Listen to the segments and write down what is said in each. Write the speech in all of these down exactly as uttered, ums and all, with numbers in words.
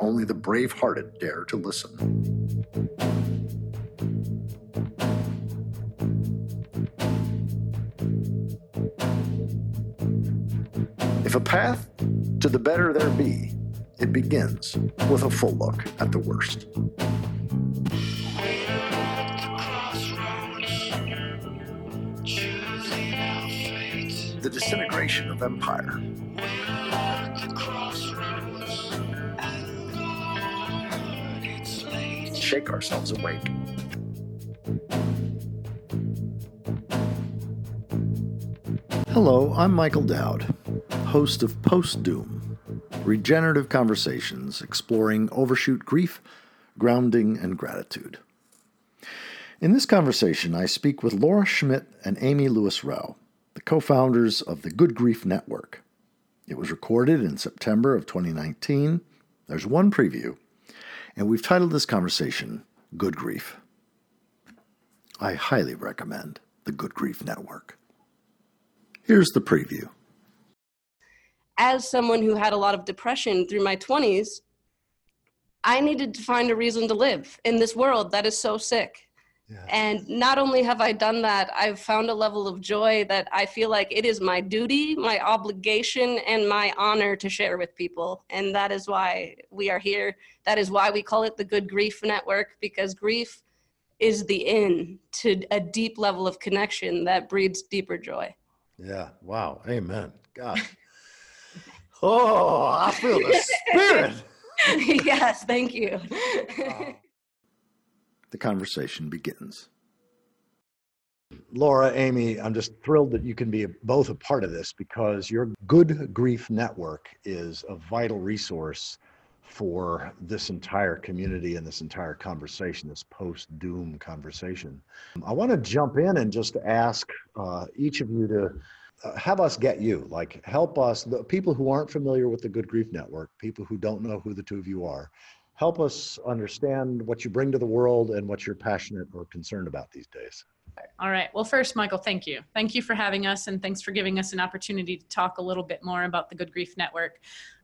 Only the brave-hearted dare to listen. If a path to the better there be, it begins with a full look at the worst. The disintegration of empire. Shake ourselves awake. Hello, I'm Michael Dowd, host of Post Doom: Regenerative Conversations Exploring Overshoot Grief, Grounding, and Gratitude. In this conversation, I speak with Laura Schmidt and Aimee Lewis Reau, the co-founders of the Good Grief Network. It was recorded in September of twenty nineteen. There's one preview. And we've titled this conversation, Good Grief. I highly recommend the Good Grief Network. Here's the preview. As someone who had a lot of depression through my twenties, I needed to find a reason to live in this world that is so sick. Yeah. And not only have I done that, I've found a level of joy that I feel like it is my duty, my obligation, and my honor to share with people. And that is why we are here. That is why we call it the Good Grief Network, because grief is the in to a deep level of connection that breeds deeper joy. Yeah. Wow. Amen. God. Oh, I feel the spirit. Yes. Thank you. Wow. The conversation begins. Laura, Aimee, I'm just thrilled that you can be both a part of this, because your Good Grief Network is a vital resource for this entire community and this entire conversation, this post-doom conversation. I want to jump in and just ask uh, each of you to Uh, have us get you, like help us, the people who aren't familiar with the Good Grief Network, people who don't know who the two of you are, help us understand what you bring to the world and what you're passionate or concerned about these days. All right. Well, first, Michael, thank you. Thank you for having us, and thanks for giving us an opportunity to talk a little bit more about the Good Grief Network.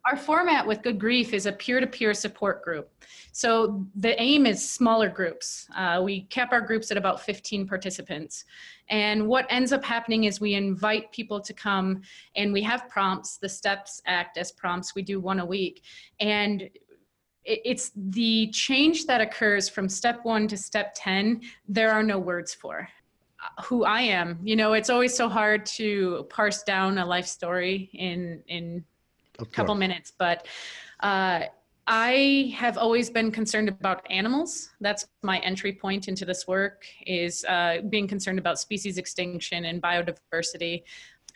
Our format with Good Grief is a peer-to-peer support group. So the aim is smaller groups. Uh, we cap our groups at about fifteen participants. And what ends up happening is we invite people to come, and we have prompts. The steps act as prompts. We do one a week. And it's the change that occurs from step one to step ten, there are no words for. Who I am, you know, it's always so hard to parse down a life story in in a couple minutes, but uh, I have always been concerned about animals. That's my entry point into this work, is uh, being concerned about species extinction and biodiversity.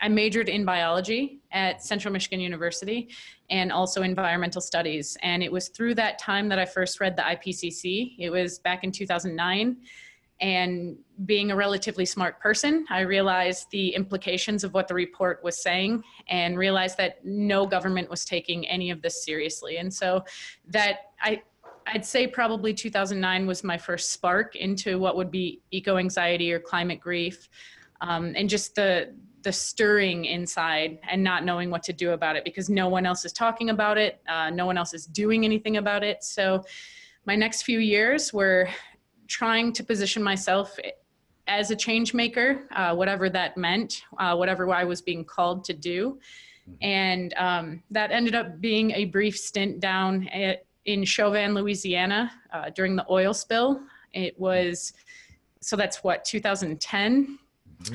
I majored in biology at Central Michigan University and also environmental studies. And it was through that time that I first read the I P C C. It was back in two thousand nine. And being a relatively smart person, I realized the implications of what the report was saying, and realized that no government was taking any of this seriously. And so that I, I'd say probably two thousand nine was my first spark into what would be eco-anxiety or climate grief, um, and just the the stirring inside and not knowing what to do about it, because no one else is talking about it. Uh, no one else is doing anything about it. So my next few years were trying to position myself as a change maker, uh, whatever that meant, uh, whatever I was being called to do. And um, that ended up being a brief stint down at, in Chauvin, Louisiana, uh, during the oil spill. It was, so that's what, two thousand ten?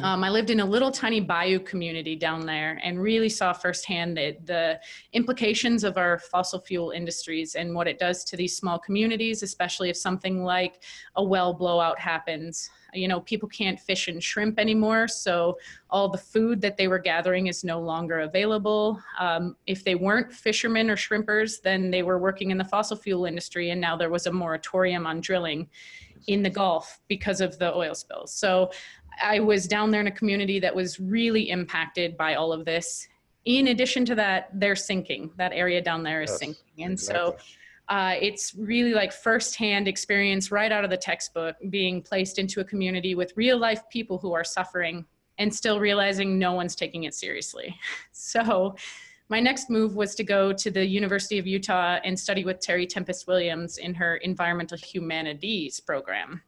Um, I lived in a little tiny bayou community down there, and really saw firsthand the, the implications of our fossil fuel industries and what it does to these small communities, especially if something like a well blowout happens. You know, people can't fish and shrimp anymore, so all the food that they were gathering is no longer available. Um, if they weren't fishermen or shrimpers, then they were working in the fossil fuel industry, and now there was a moratorium on drilling in the Gulf because of the oil spills. So I was down there in a community that was really impacted by all of this. In addition to that, they're sinking. That area down there is yes, sinking. And exactly. so uh, it's really like firsthand experience right out of the textbook, being placed into a community with real life people who are suffering and still realizing no one's taking it seriously. So My next move was to go to the University of Utah and study with Terry Tempest Williams in her environmental humanities program.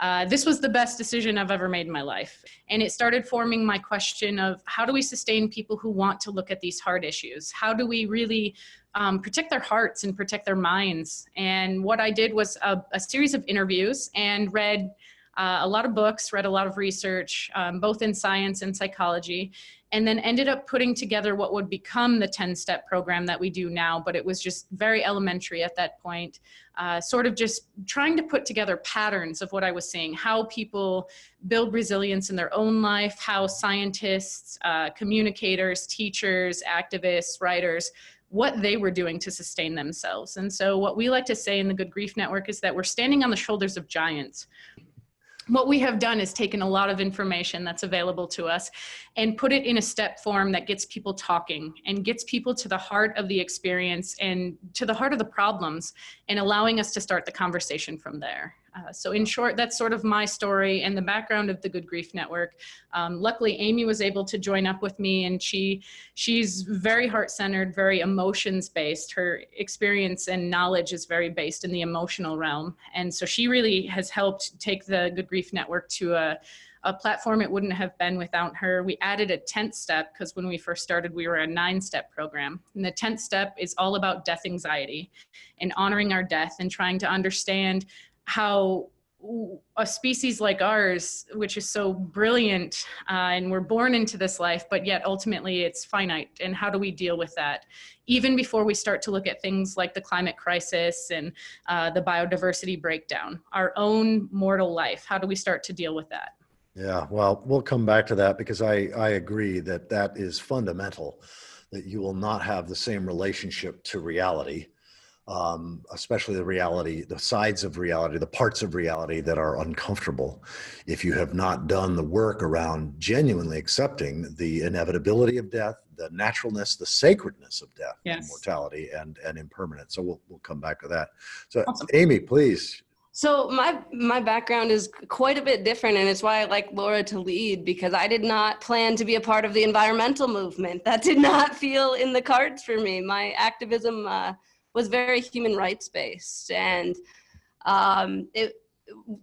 Uh, this was the best decision I've ever made in my life. And it started forming my question of how do we sustain people who want to look at these hard issues? How do we really um, protect their hearts and protect their minds? And what I did was a, a series of interviews and read uh, a lot of books, read a lot of research, um, both in science and psychology, and then ended up putting together what would become the ten-step program that we do now, but it was just very elementary at that point, uh, sort of just trying to put together patterns of what I was seeing, how people build resilience in their own life, how scientists, uh, communicators, teachers, activists, writers, what they were doing to sustain themselves. And so what we like to say in the Good Grief Network is that we're standing on the shoulders of giants. What we have done is taken a lot of information that's available to us and put it in a step form that gets people talking and gets people to the heart of the experience and to the heart of the problems and allowing us to start the conversation from there. Uh, so in short, that's sort of my story and the background of the Good Grief Network. Um, luckily, Aimee was able to join up with me, and she she's very heart-centered, very emotions-based. Her experience and knowledge is very based in the emotional realm. And so she really has helped take the Good Grief Network to a, a platform it wouldn't have been without her. We added a tenth step because when we first started, we were a nine-step program. And the tenth step is all about death anxiety and honoring our death and trying to understand how a species like ours, which is so brilliant, uh, and we're born into this life, but yet ultimately it's finite, and how do we deal with that? Even before we start to look at things like the climate crisis and uh, the biodiversity breakdown, our own mortal life, how do we start to deal with that? Yeah, well, we'll come back to that because I, I agree that that is fundamental, that you will not have the same relationship to reality. Um, especially the reality, the sides of reality, the parts of reality that are uncomfortable, if you have not done the work around genuinely accepting the inevitability of death, the naturalness, the sacredness of death, yes, mortality, and, and impermanence. So we'll, we'll come back to that. So awesome. Aimee, please. So my my background is quite a bit different, and it's why I like Laura to lead, because I did not plan to be a part of the environmental movement. That did not feel in the cards for me. My activism uh, was very human rights based. And um, it,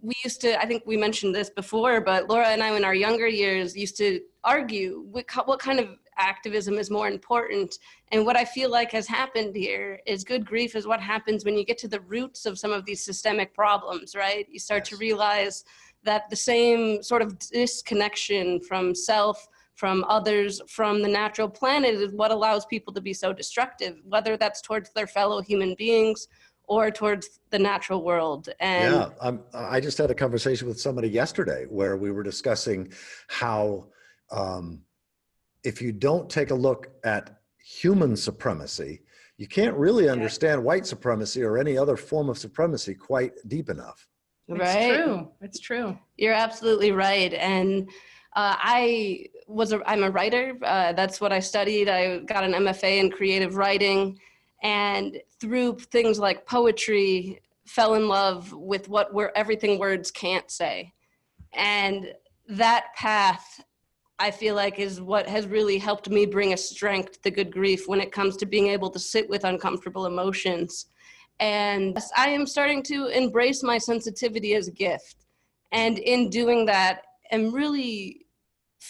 we used to, I think we mentioned this before, but Laura and I in our younger years used to argue what, what kind of activism is more important. And what I feel like has happened here is good grief is what happens when you get to the roots of some of these systemic problems, right? You start, yes, to realize that the same sort of disconnection from self, from others, from the natural planet is what allows people to be so destructive, whether that's towards their fellow human beings or towards the natural world. And yeah, I'm, I just had a conversation with somebody yesterday where we were discussing how um, if you don't take a look at human supremacy, you can't really understand white supremacy or any other form of supremacy quite deep enough. Right? It's true. It's true. You're absolutely right. And Uh, I was a, I'm a writer. Uh, that's what I studied. I got an M F A in creative writing, and through things like poetry, fell in love with what where everything words can't say, and that path, I feel like, is what has really helped me bring a strength to good grief when it comes to being able to sit with uncomfortable emotions, and I am starting to embrace my sensitivity as a gift, and in doing that, I'm really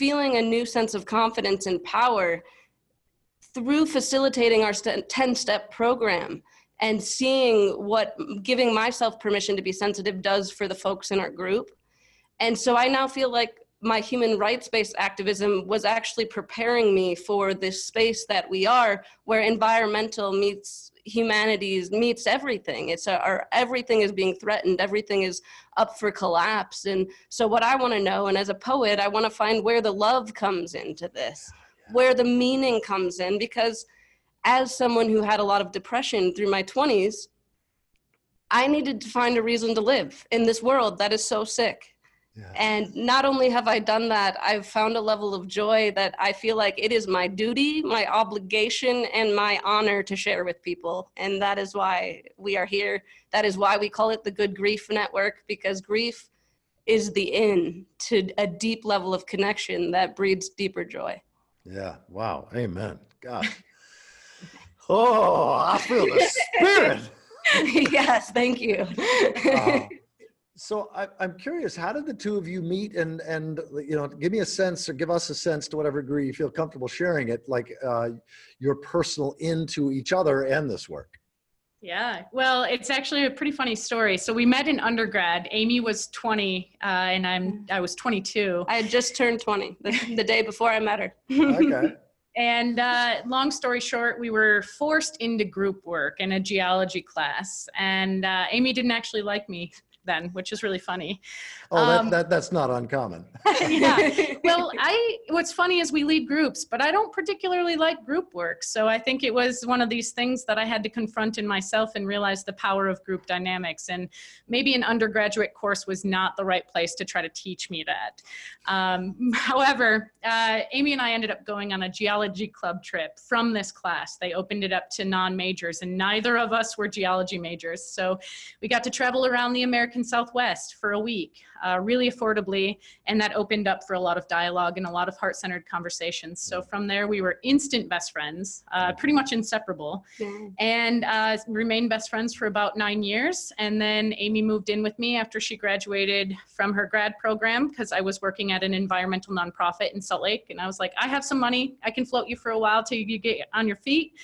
feeling a new sense of confidence and power through facilitating our ten-step program and seeing what giving myself permission to be sensitive does for the folks in our group. And so I now feel like my human rights-based activism was actually preparing me for this space that we are, where environmental meets humanities meets everything. It's our, everything is being threatened. Everything is up for collapse. And so what I want to know, and as a poet, I want to find where the love comes into this, yeah, where the meaning comes in, because as someone who had a lot of depression through my twenties, I needed to find a reason to live in this world that is so sick. Yeah. And not only have I done that, I've found a level of joy that I feel like it is my duty, my obligation, and my honor to share with people. And that is why we are here. That is why we call it the Good Grief Network, because grief is the in to a deep level of connection that breeds deeper joy. Yeah. Wow. Amen. God. Oh, I feel the spirit. Yes, thank you. Wow. So I, I'm curious, how did the two of you meet? And, and you know, give me a sense, or give us a sense, to whatever degree you feel comfortable sharing it, like uh, your personal into each other and this work. Yeah, well, it's actually a pretty funny story. So we met in undergrad. Aimee was twenty, uh, and I'm I was twenty-two. I had just turned twenty the, the day before I met her. Okay. And uh, long story short, we were forced into group work in a geology class, and uh, Aimee didn't actually like me then, which is really funny. Oh, um, that, that, that's not uncommon. Yeah. Well, I, what's funny is we lead groups, but I don't particularly like group work. So I think it was one of these things that I had to confront in myself and realize the power of group dynamics. And maybe an undergraduate course was not the right place to try to teach me that. Um, however, uh, Aimee and I ended up going on a geology club trip from this class. They opened it up to non-majors, and neither of us were geology majors. So we got to travel around the American Southwest for a week, uh, really affordably, and that opened up for a lot of dialogue and a lot of heart-centered conversations. So from there, we were instant best friends, uh, pretty much inseparable, yeah. and uh, remained best friends for about nine years. And then Aimee moved in with me after she graduated from her grad program, because I was working at an environmental nonprofit in Salt Lake, and I was like, I have some money, I can float you for a while till you get on your feet.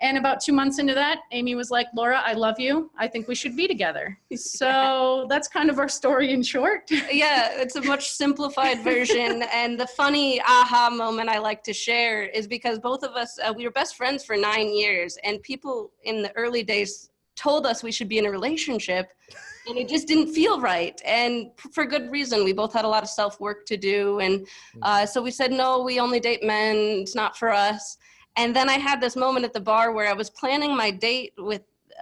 And about two months into that, Aimee was like, Laura, I love you. I think we should be together. So that's kind of our story in short. Yeah, it's a much simplified version. And the funny aha moment I like to share is because both of us, uh, we were best friends for nine years. And people in the early days told us we should be in a relationship. And it just didn't feel right. And for good reason. We both had a lot of self-work to do. And uh, so we said, no, we only date men. It's not for us. And then I had this moment at the bar where I was planning my date with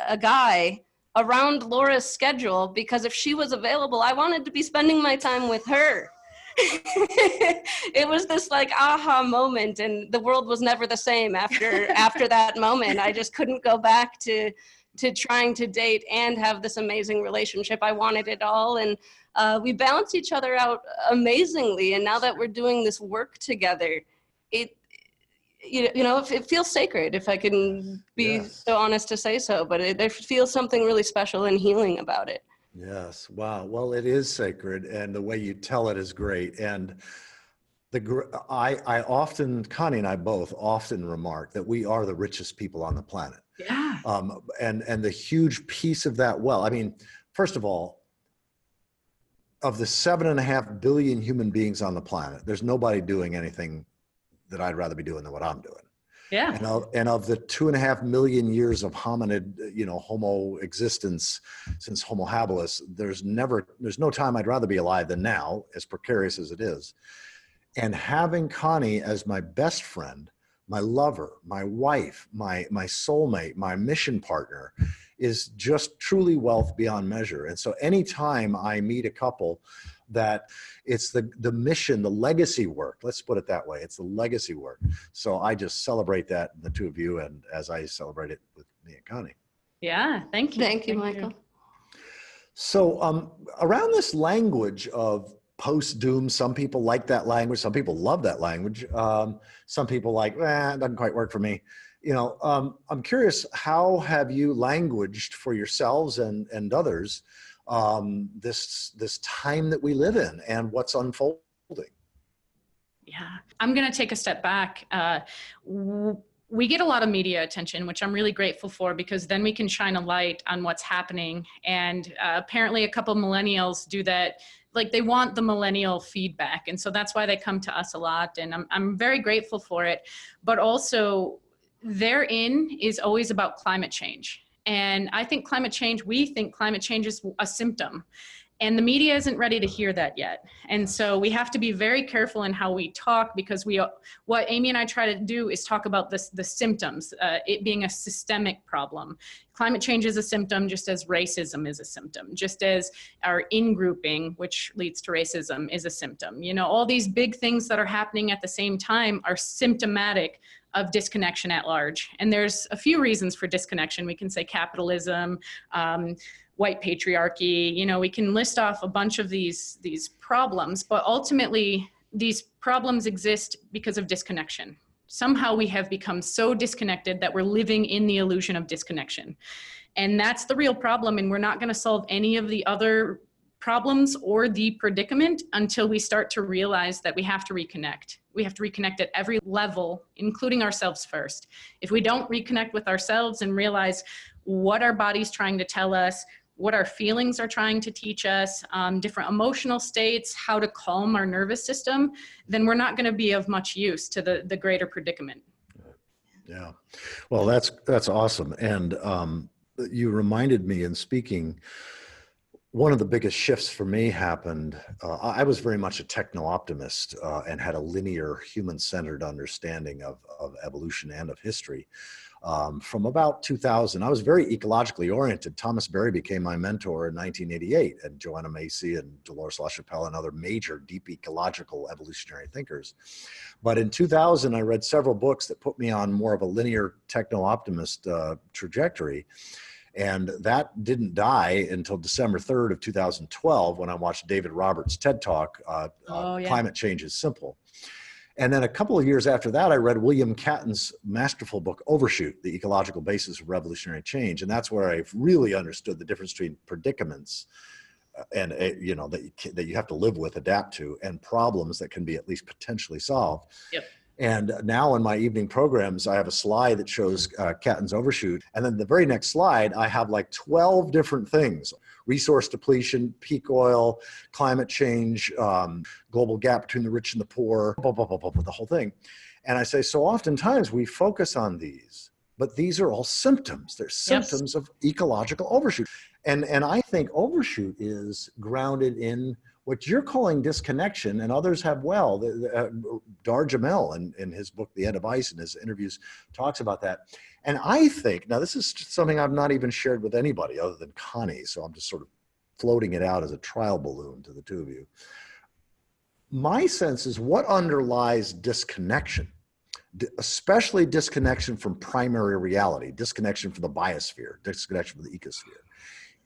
a guy around Laura's schedule, because if she was available, I wanted to be spending my time with her. It was this like aha moment, and the world was never the same after after that moment. I just couldn't go back to to trying to date and have this amazing relationship. I wanted it all, and uh, we balance each other out amazingly. And now that we're doing this work together, it You know, it feels sacred, if I can be yes. so honest to say so, but it, it feels something really special and healing about it. Yes. Wow. Well, it is sacred, and the way you tell it is great. And the I, I often, Connie and I both often remark that we are the richest people on the planet. Yeah. Um, and, and the huge piece of that, well, I mean, first of all, of the seven and a half billion human beings on the planet, there's nobody doing anything that I'd rather be doing than what I'm doing. Yeah. And of, and of the two and a half million years of hominid, you know, Homo existence since Homo habilis, there's never, there's no time I'd rather be alive than now, as precarious as it is. And having Connie as my best friend, my lover, my wife, my, my soulmate, my mission partner is just truly wealth beyond measure. And so anytime I meet a couple that it's the, the mission, the legacy work, let's put it that way, it's the legacy work. So I just celebrate that, the two of you, and as I celebrate it with me and Connie. Yeah, thank you. Thank you, thank Michael. You. So um, around this language of post-doom, some people like that language, some people love that language, um, some people like, eh, it doesn't quite work for me. You know, um, I'm curious, how have you languaged for yourselves and, and others um, this, this time that we live in and what's unfolding? Yeah, I'm going to take a step back. Uh, We get a lot of media attention, which I'm really grateful for, because then we can shine a light on what's happening. And uh, apparently a couple millennials do that. Like, they want the millennial feedback. And so that's why they come to us a lot. And I'm, I'm very grateful for it. But also, therein is always about climate change. And I think climate change, we think climate change is a symptom. And the media isn't ready to hear that yet. And so we have to be very careful in how we talk, because we, what Aimee and I try to do is talk about this, the symptoms, uh, it being a systemic problem. Climate change is a symptom, just as racism is a symptom, just as our in-grouping, which leads to racism, is a symptom. You know, all these big things that are happening at the same time are symptomatic of disconnection at large. And there's a few reasons for disconnection. We can say capitalism, um, white patriarchy, you know, we can list off a bunch of these, these problems, but ultimately these problems exist because of disconnection. somehow we have become so disconnected that we're living in the illusion of disconnection. And that's the real problem. And we're not going to solve any of the other problems or the predicament until we start to realize that we have to reconnect. We have to reconnect at every level, including ourselves first. If we don't reconnect with ourselves and realize what our body's trying to tell us, what our feelings are trying to teach us, um, different emotional states, how to calm our nervous system, then we're not going to be of much use to the, the greater predicament. Yeah. Well, that's, that's awesome. And um, you reminded me in speaking, one of the biggest shifts for me happened. Uh, I was very much a techno-optimist uh, and had a linear human-centered understanding of, of evolution and of history. Um, from about two thousand, I was very ecologically oriented. Thomas Berry became my mentor in nineteen eighty-eight, and Joanna Macy and Dolores LaChapelle and other major deep ecological evolutionary thinkers. But in two thousand, I read several books that put me on more of a linear techno-optimist uh, trajectory. And that didn't die until December third of two thousand twelve when I watched David Roberts' TED Talk, uh, oh, yeah. Climate Change is Simple. And then a couple of years after that, I read William Catton's masterful book, Overshoot: The Ecological Basis of Revolutionary Change. And that's where I really understood the difference between predicaments and, uh, you know, that you, can, that you have to live with, adapt to, and problems that can be at least potentially solved. Yep. And now in my evening programs, I have a slide that shows uh, Catton's Overshoot. And then the very next slide, I have like twelve different things: resource depletion, peak oil, climate change, um, global gap between the rich and the poor, blah, blah, blah, blah, blah, the whole thing. And I say, so oftentimes we focus on these, but these are all symptoms. They're symptoms yes. of ecological overshoot. And, and I think overshoot is grounded in what you're calling disconnection, and others have well. The, the, uh, Dar Jamel in, in his book, The End of Ice, in his interviews, talks about that. And I think, now this is something I've not even shared with anybody other than Connie, so I'm just sort of floating it out as a trial balloon to the two of you. My sense is what underlies disconnection, especially disconnection from primary reality, disconnection from the biosphere, disconnection from the ecosphere,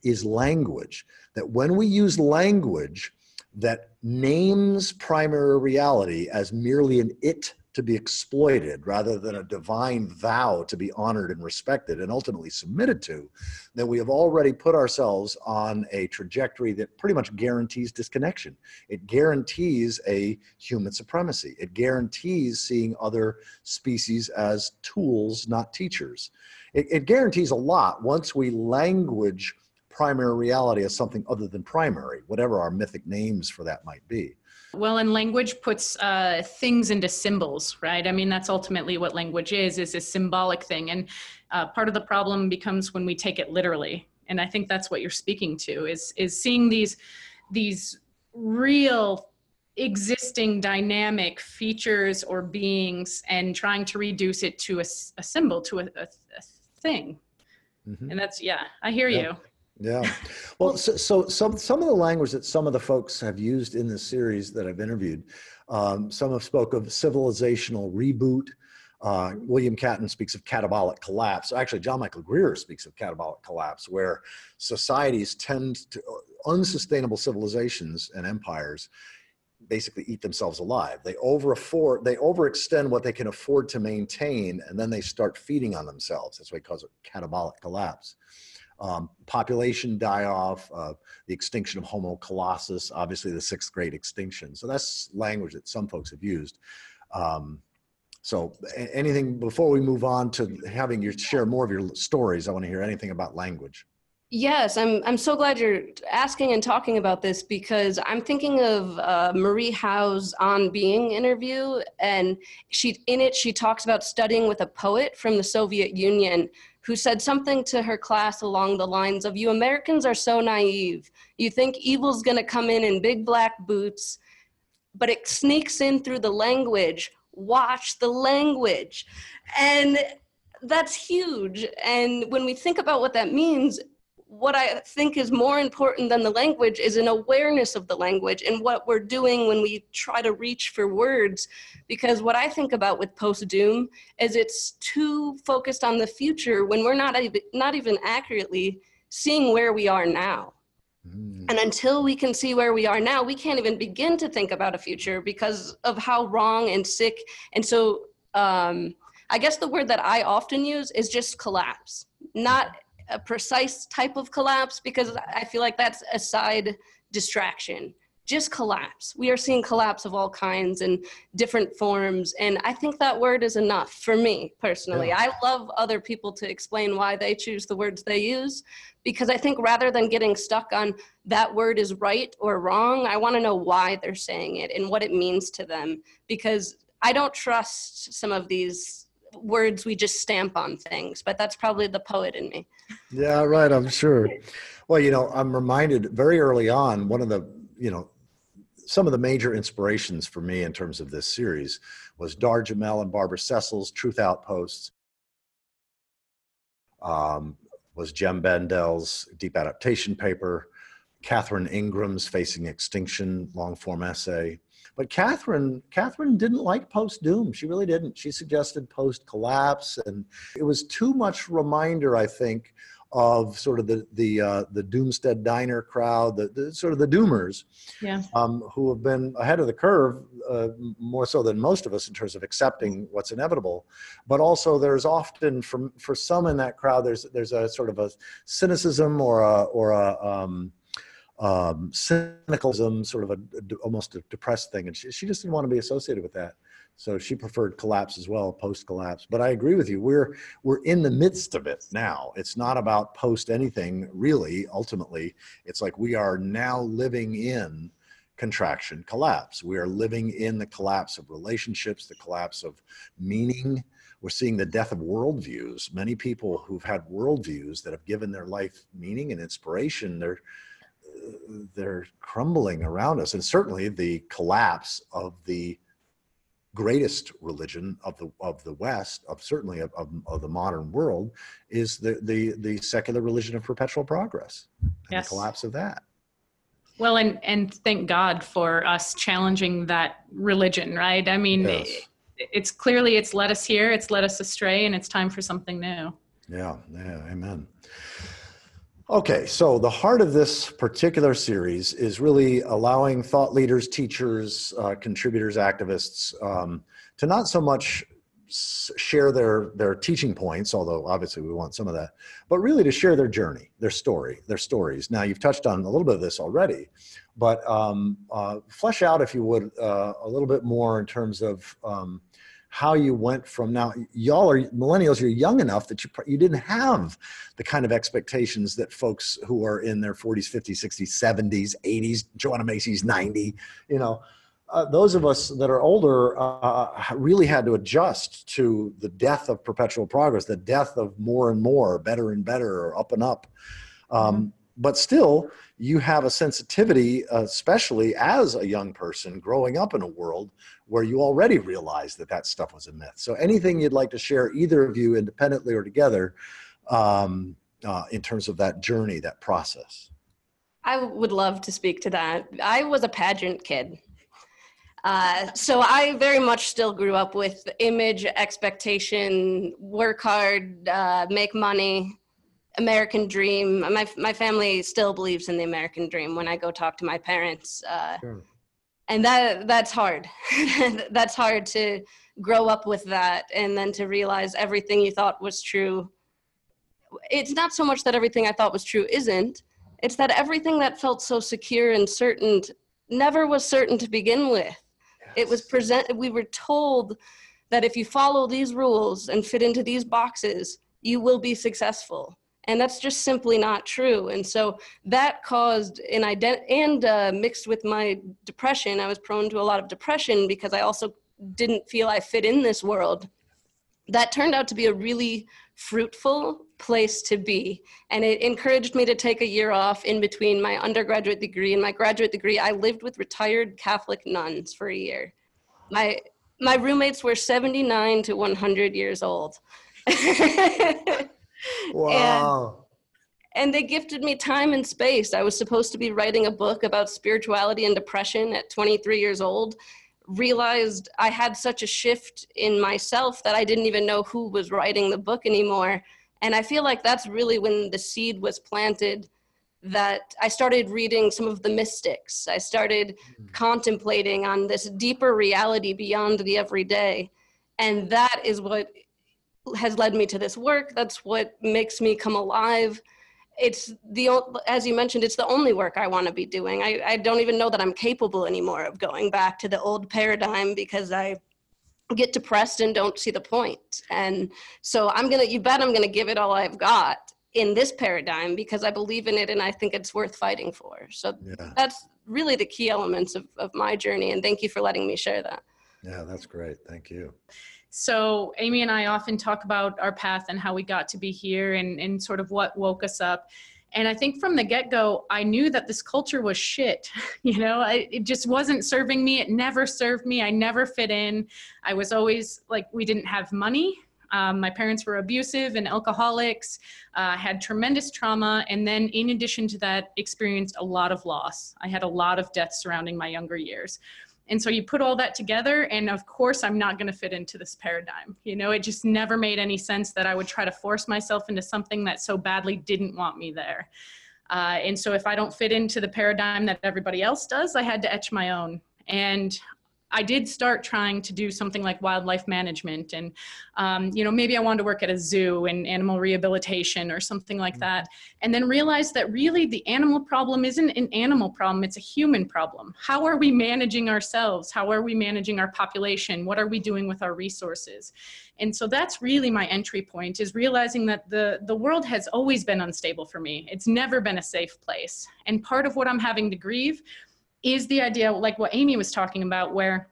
is language. That when we use language that names primary reality as merely an it to be exploited rather than a divine vow to be honored and respected and ultimately submitted to, then we have already put ourselves on a trajectory that pretty much guarantees disconnection. It guarantees a human supremacy. It guarantees seeing other species as tools, not teachers. It, it guarantees a lot once we language primary reality as something other than primary, whatever our mythic names for that might be. Well, and language puts uh, things into symbols, right? I mean, that's ultimately what language is, is a symbolic thing. And uh, part of the problem becomes when we take it literally. And I think that's what you're speaking to, is, is seeing these, these real existing dynamic features or beings and trying to reduce it to a, a symbol, to a, a, a thing. Mm-hmm. And that's, yeah, I hear yeah. you. Yeah. Well, so, so some, some of the language that some of the folks have used in this series that I've interviewed, um, some have spoke of civilizational reboot. Uh, William Catton speaks of catabolic collapse. Actually, John Michael Greer speaks of catabolic collapse, where societies tend to, unsustainable civilizations and empires basically eat themselves alive. They over afford, they overextend what they can afford to maintain, and then they start feeding on themselves. That's why he calls it catabolic collapse. Um, population die-off, uh, the extinction of Homo colossus, obviously the sixth great extinction. So that's language that some folks have used. Um, so anything, before we move on to having you share more of your stories, I want to hear anything about language. Yes, I'm, I'm so glad you're asking and talking about this, because I'm thinking of uh, Marie Howe's On Being interview, and she in it she talks about studying with a poet from the Soviet Union who said something to her class along the lines of, "You Americans are so naive. You think evil's gonna come in in big black boots, but it sneaks in through the language. Watch the language." And that's huge. And when we think about what that means, what I think is more important than the language is an awareness of the language and what we're doing when we try to reach for words. Because what I think about with post-doom is it's too focused on the future when we're not, not even accurately seeing where we are now. Mm. And until we can see where we are now, we can't even begin to think about a future because of how wrong and sick. And so um, I guess the word that I often use is just collapse, not a precise type of collapse, because I feel like that's a side distraction. Just collapse. We are seeing collapse of all kinds and different forms. And I think that word is enough for me personally. Yeah. I love other people to explain why they choose the words they use, because I think rather than getting stuck on that word is right or wrong, I want to know why they're saying it and what it means to them, because I don't trust some of these words we just stamp on things, but that's probably the poet in me. Yeah, right, I'm sure. Well, you know, I'm reminded very early on, one of the, you know, some of the major inspirations for me in terms of this series was Dar Jamel and Barbara Cecil's Truth Outposts, um, was Jem Bendel's Deep Adaptation Paper, Catherine Ingram's Facing Extinction long-form essay. But Catherine, Catherine didn't like post-doom. She really didn't. She suggested post-collapse, and it was too much reminder, I think, of sort of the the uh, the Doomstead Diner crowd, the, the sort of the doomers, yeah. um, who have been ahead of the curve uh, more so than most of us in terms of accepting what's inevitable. But also, there's often from for some in that crowd, there's there's a sort of a cynicism or a or a um, um, cynicalism, sort of a, a almost a depressed thing, and she, she just didn't want to be associated with that. So she preferred collapse as well, post-collapse. But I agree with you. We're we're in the midst of it now. It's not about post anything, really, ultimately. It's like we are now living in contraction collapse. We are living in the collapse of relationships, the collapse of meaning. We're seeing the death of worldviews. Many people who've had worldviews that have given their life meaning and inspiration, they're they're crumbling around us. And certainly the collapse of the greatest religion of the of the West, of certainly of, of, of the modern world, is the, the the secular religion of perpetual progress and yes. the collapse of that. Well, and and thank God for us challenging that religion, right? I mean, yes. it, it's clearly it's led us here, it's led us astray, and it's time for something new. Yeah, yeah, amen. Okay, so the heart of this particular series is really allowing thought leaders, teachers, uh, contributors, activists um, to not so much s- share their, their teaching points, although obviously we want some of that, but really to share their journey, their story, their stories. Now, you've touched on a little bit of this already, but um, uh, flesh out, if you would, uh, a little bit more in terms of um, how you went from now, y'all are millennials, you're young enough that you you didn't have the kind of expectations that folks who are in their forties, fifties, sixties, seventies, eighties, Joanna Macy's ninety, you know, uh, those of us that are older uh, really had to adjust to the death of perpetual progress, the death of more and more, better and better, or up and up. Um, mm-hmm. But still, you have a sensitivity, especially as a young person growing up in a world where you already realized that that stuff was a myth. So anything you'd like to share, either of you independently or together, um, uh, in terms of that journey, that process? I would love to speak to that. I was a pageant kid. Uh, so I very much still grew up with image, expectation, work hard, uh, make money. American dream. My my family still believes in the American dream when I go talk to my parents. Uh, sure. And that that's hard. That's hard to grow up with that and then to realize everything you thought was true. It's not so much that everything I thought was true isn't. It's that everything that felt so secure and certain never was certain to begin with. Yes. It was presented, we were told that if you follow these rules and fit into these boxes, you will be successful. And that's just simply not true. And so that caused an ident- and uh, mixed with my depression, I was prone to a lot of depression because I also didn't feel I fit in this world. That turned out to be a really fruitful place to be. And it encouraged me to take a year off in between my undergraduate degree and my graduate degree. I lived with retired Catholic nuns for a year. My, my roommates were seventy-nine to one hundred years old. Wow. And, and they gifted me time and space. I was supposed to be writing a book about spirituality and depression at twenty-three years old. Realized I had such a shift in myself that I didn't even know who was writing the book anymore. And I feel like that's really when the seed was planted, that I started reading some of the mystics. I started mm-hmm. contemplating on this deeper reality beyond the everyday. And that is what has led me to this work. That's what makes me come alive. It's the, as you mentioned, it's the only work I want to be doing. I, I don't even know that I'm capable anymore of going back to the old paradigm, because I get depressed and don't see the point. And so I'm gonna, you bet I'm gonna give it all I've got in this paradigm, because I believe in it and I think it's worth fighting for. So yeah. That's really the key elements of, of my journey. And thank you for letting me share that. Yeah, that's great. Thank you. So Aimee and I often talk about our path and how we got to be here and, and sort of what woke us up. And I think from the get-go, I knew that this culture was shit. You know, I, it just wasn't serving me. It never served me. I never fit in. I was always like, we didn't have money. Um, my parents were abusive and alcoholics, uh, had tremendous trauma. And then in addition to that, experienced a lot of loss. I had a lot of death surrounding my younger years. And so you put all that together, and of course, I'm not going to fit into this paradigm. You know, it just never made any sense that I would try to force myself into something that so badly didn't want me there. Uh, and so if I don't fit into the paradigm that everybody else does, I had to etch my own. And I did start trying to do something like wildlife management. And, um, you know, maybe I wanted to work at a zoo and animal rehabilitation or something like that. And then realized that really the animal problem isn't an animal problem. It's a human problem. How are we managing ourselves? How are we managing our population? What are we doing with our resources? And so that's really my entry point, is realizing that the, the world has always been unstable for me. It's never been a safe place. And part of what I'm having to grieve is the idea, like what Aimee was talking about, where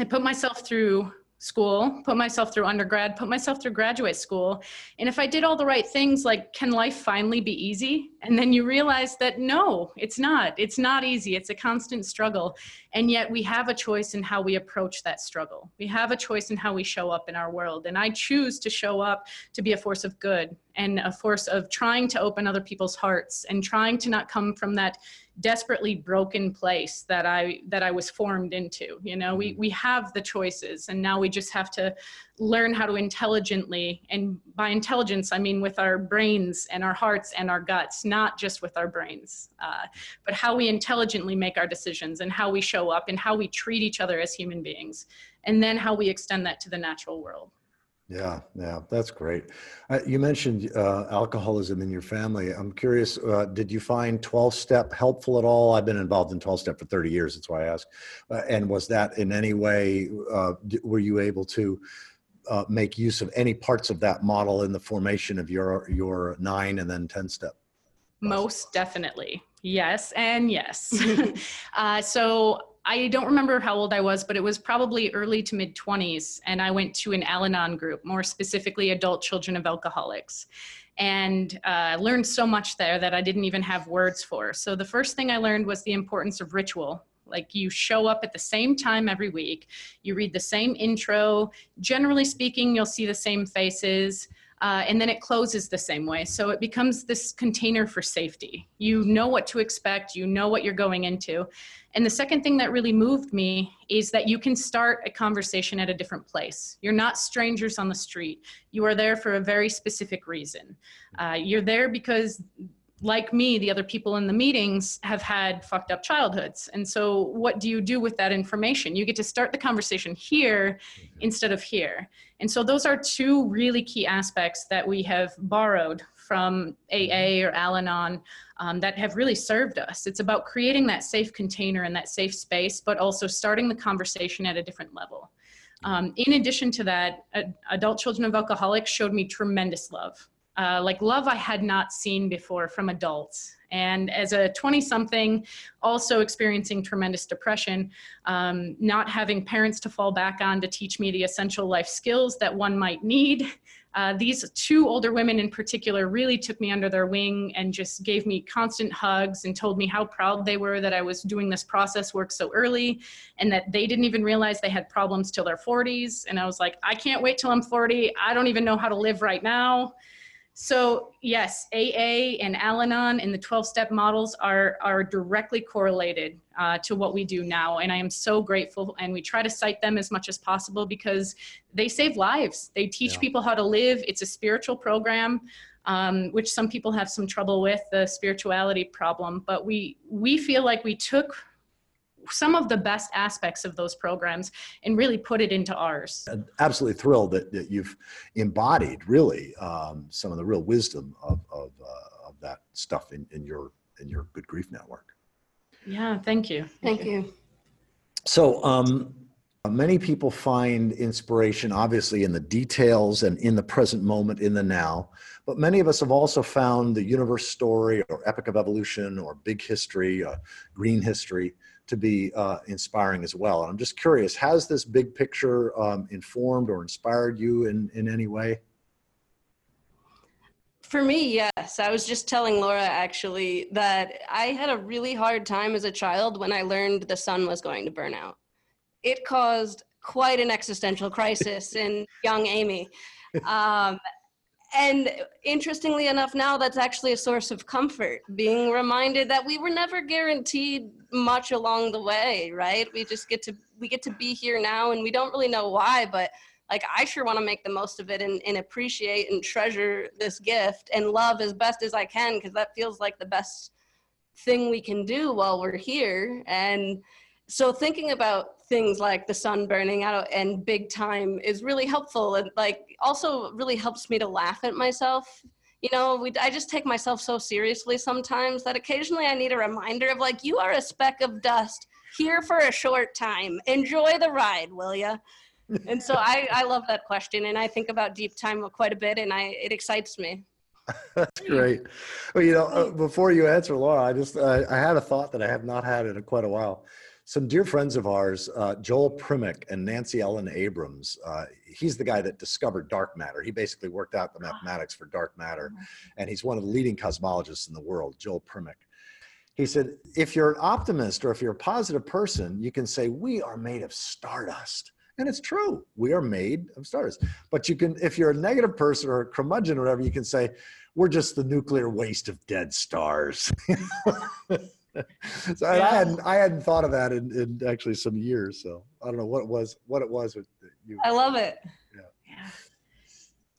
I put myself through school, put myself through undergrad, put myself through graduate school. And if I did all the right things, like, can life finally be easy? And then you realize that no, it's not. It's not easy. It's a constant struggle. And yet we have a choice in how we approach that struggle. We have a choice in how we show up in our world. And I choose to show up to be a force of good and a force of trying to open other people's hearts and trying to not come from that desperately broken place that I that I was formed into. You know, we, we have the choices, and now we just have to learn how to intelligently, and by intelligence, I mean with our brains and our hearts and our guts, not just with our brains, uh, but how we intelligently make our decisions and how we show up and how we treat each other as human beings, and then how we extend that to the natural world. Yeah, yeah, that's great. Uh, you mentioned uh, alcoholism in your family. I'm curious, uh, did you find twelve-step helpful at all? I've been involved in twelve-step for thirty years, that's why I asked. Uh, and was that in any way, uh, were you able to uh, make use of any parts of that model in the formation of your, your nine and then ten-step? Most definitely, yes and yes. uh, so. I don't remember how old I was, but it was probably early to mid twenties. And I went to an Al-Anon group, more specifically adult children of alcoholics. And I uh, learned so much there that I didn't even have words for. So the first thing I learned was the importance of ritual. Like, you show up at the same time every week, you read the same intro, generally speaking, you'll see the same faces. Uh, and then it closes the same way. So it becomes this container for safety. You know what to expect. You know what you're going into. And the second thing that really moved me is that you can start a conversation at a different place. You're not strangers on the street. You are there for a very specific reason. Uh, you're there because, like me, the other people in the meetings have had fucked up childhoods. And so what do you do with that information? You get to start the conversation here instead of here. And so those are two really key aspects that we have borrowed from A A or Al-Anon um, that have really served us. It's about creating that safe container and that safe space, but also starting the conversation at a different level. Um, in addition to that, uh, adult children of alcoholics showed me tremendous love. Uh, like love I had not seen before from adults. And as a twenty-something, also experiencing tremendous depression, um, not having parents to fall back on to teach me the essential life skills that one might need. Uh, these two older women in particular really took me under their wing and just gave me constant hugs and told me how proud they were that I was doing this process work so early, and that they didn't even realize they had problems till their forties. And I was like, I can't wait till I'm forty. I don't even know how to live right now. So yes, A A and Al-Anon and the twelve-step models are, are directly correlated uh, to what we do now. And I am so grateful. And we try to cite them as much as possible because they save lives. They teach yeah. people how to live. It's a spiritual program, um, which some people have some trouble with, the spirituality problem. But we, we feel like we took some of the best aspects of those programs and really put it into ours. I'm absolutely thrilled that, that you've embodied really um, some of the real wisdom of, of, uh, of that stuff in, in, your, in your Good Grief Network. Yeah, thank you. Thank, thank you. you. So um, many people find inspiration obviously in the details and in the present moment, in the now, but many of us have also found the universe story or epic of evolution or big history, or green history to be uh, inspiring as well. And I'm just curious, has this big picture um, informed or inspired you in, in any way? For me, yes. I was just telling Laura, actually, that I had a really hard time as a child when I learned the sun was going to burn out. It caused quite an existential crisis in young Aimee. Um, and interestingly enough, now that's actually a source of comfort, being reminded that we were never guaranteed much along the way, right? We just get to, we get to be here now, and we don't really know why, but like, I sure want to make the most of it and, and appreciate and treasure this gift and love as best as I can, because that feels like the best thing we can do while we're here. And so thinking about things like the sun burning out and big time is really helpful, and like also really helps me to laugh at myself. You know, we, I just take myself so seriously sometimes that occasionally I need a reminder of like, you are a speck of dust here for a short time. Enjoy the ride, will ya? And so I, I love that question, and I think about deep time quite a bit, and I it excites me. That's great. Well, you know, uh, before you answer, Laura, I just uh, I had a thought that I have not had in quite a while. Some dear friends of ours, uh, Joel Primack and Nancy Ellen Abrams, uh, he's the guy that discovered dark matter. He basically worked out the mathematics for dark matter, and he's one of the leading cosmologists in the world, Joel Primack. He said, if you're an optimist or if you're a positive person, you can say, we are made of stardust. And it's true, we are made of stars. But you can, if you're a negative person or a curmudgeon or whatever, you can say, we're just the nuclear waste of dead stars. So yeah. I hadn't, I hadn't thought of that in, in actually some years. So I don't know what it was, what it was with you. I love it. Yeah. Yeah.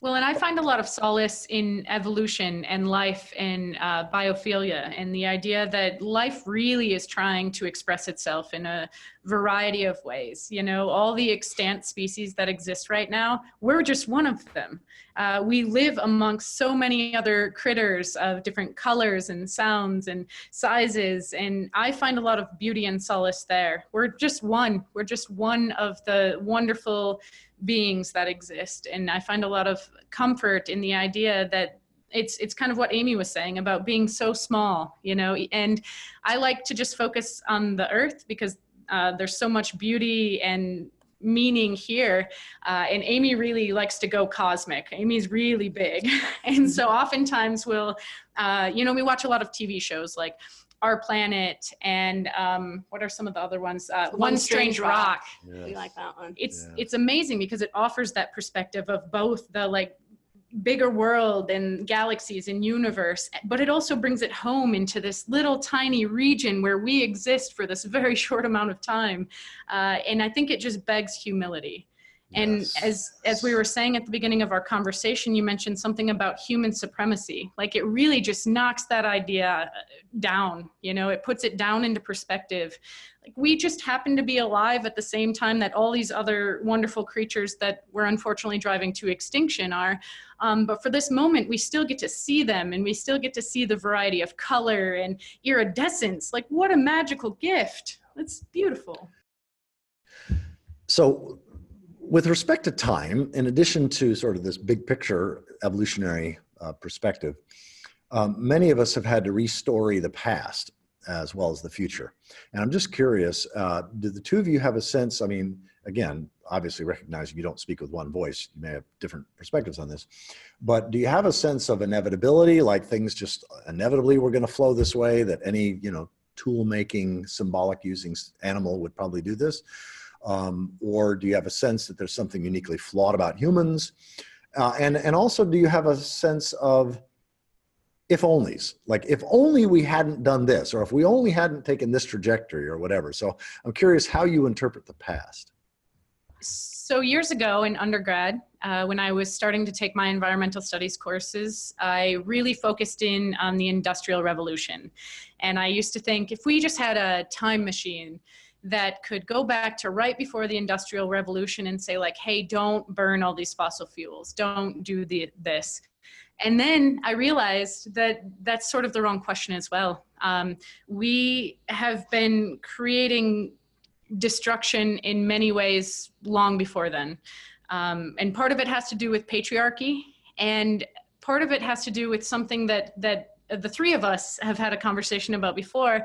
Well, and I find a lot of solace in evolution and life and uh, biophilia and the idea that life really is trying to express itself in a variety of ways. You know, all the extant species that exist right now, we're just one of them. Uh, we live amongst so many other critters of different colors and sounds and sizes, and I find a lot of beauty and solace there. We're just one. We're just one of the wonderful beings that exist, and I find a lot of comfort in the idea that it's it's kind of what Aimee was saying about being so small, you know. And I like to just focus on the earth because uh, there's so much beauty and meaning here, uh, and Aimee really likes to go cosmic. Aimee's really big, and so oftentimes we'll, uh, you know, we watch a lot of T V shows like Our Planet and um, what are some of the other ones? Uh, One, One Strange Rock. Rock. Yes. We like that one. It's yeah. it's amazing because it offers that perspective of both the like bigger world and galaxies and universe, but it also brings it home into this little tiny region where we exist for this very short amount of time. Uh, and I think it just begs humility. And yes. as as we were saying at the beginning of our conversation, you mentioned something about human supremacy. Like, it really just knocks that idea down, you know, it puts it down into perspective. Like, we just happen to be alive at the same time that all these other wonderful creatures that we're unfortunately driving to extinction are. Um, but for this moment, we still get to see them, and we still get to see the variety of color and iridescence. Like, what a magical gift. It's beautiful. So, with respect to time, in addition to sort of this big picture evolutionary uh, perspective, um, many of us have had to restory the past as well as the future. And I'm just curious, uh, do the two of you have a sense, I mean, again, obviously recognizing you don't speak with one voice, you may have different perspectives on this, but do you have a sense of inevitability, like things just inevitably were gonna flow this way, that any, you know, tool making, symbolic using animal would probably do this? Um, or do you have a sense that there's something uniquely flawed about humans? Uh, and, and also, do you have a sense of if-onlys? Like, if only we hadn't done this, or if we only hadn't taken this trajectory or whatever. So I'm curious how you interpret the past. So years ago in undergrad, uh, when I was starting to take my environmental studies courses, I really focused in on the Industrial Revolution. And I used to think, if we just had a time machine that could go back to right before the Industrial Revolution and say like, hey, don't burn all these fossil fuels, don't do the, this. And then I realized that that's sort of the wrong question as well. Um, we have been creating destruction in many ways long before then. Um, and part of it has to do with patriarchy, and part of it has to do with something that, that the three of us have had a conversation about before.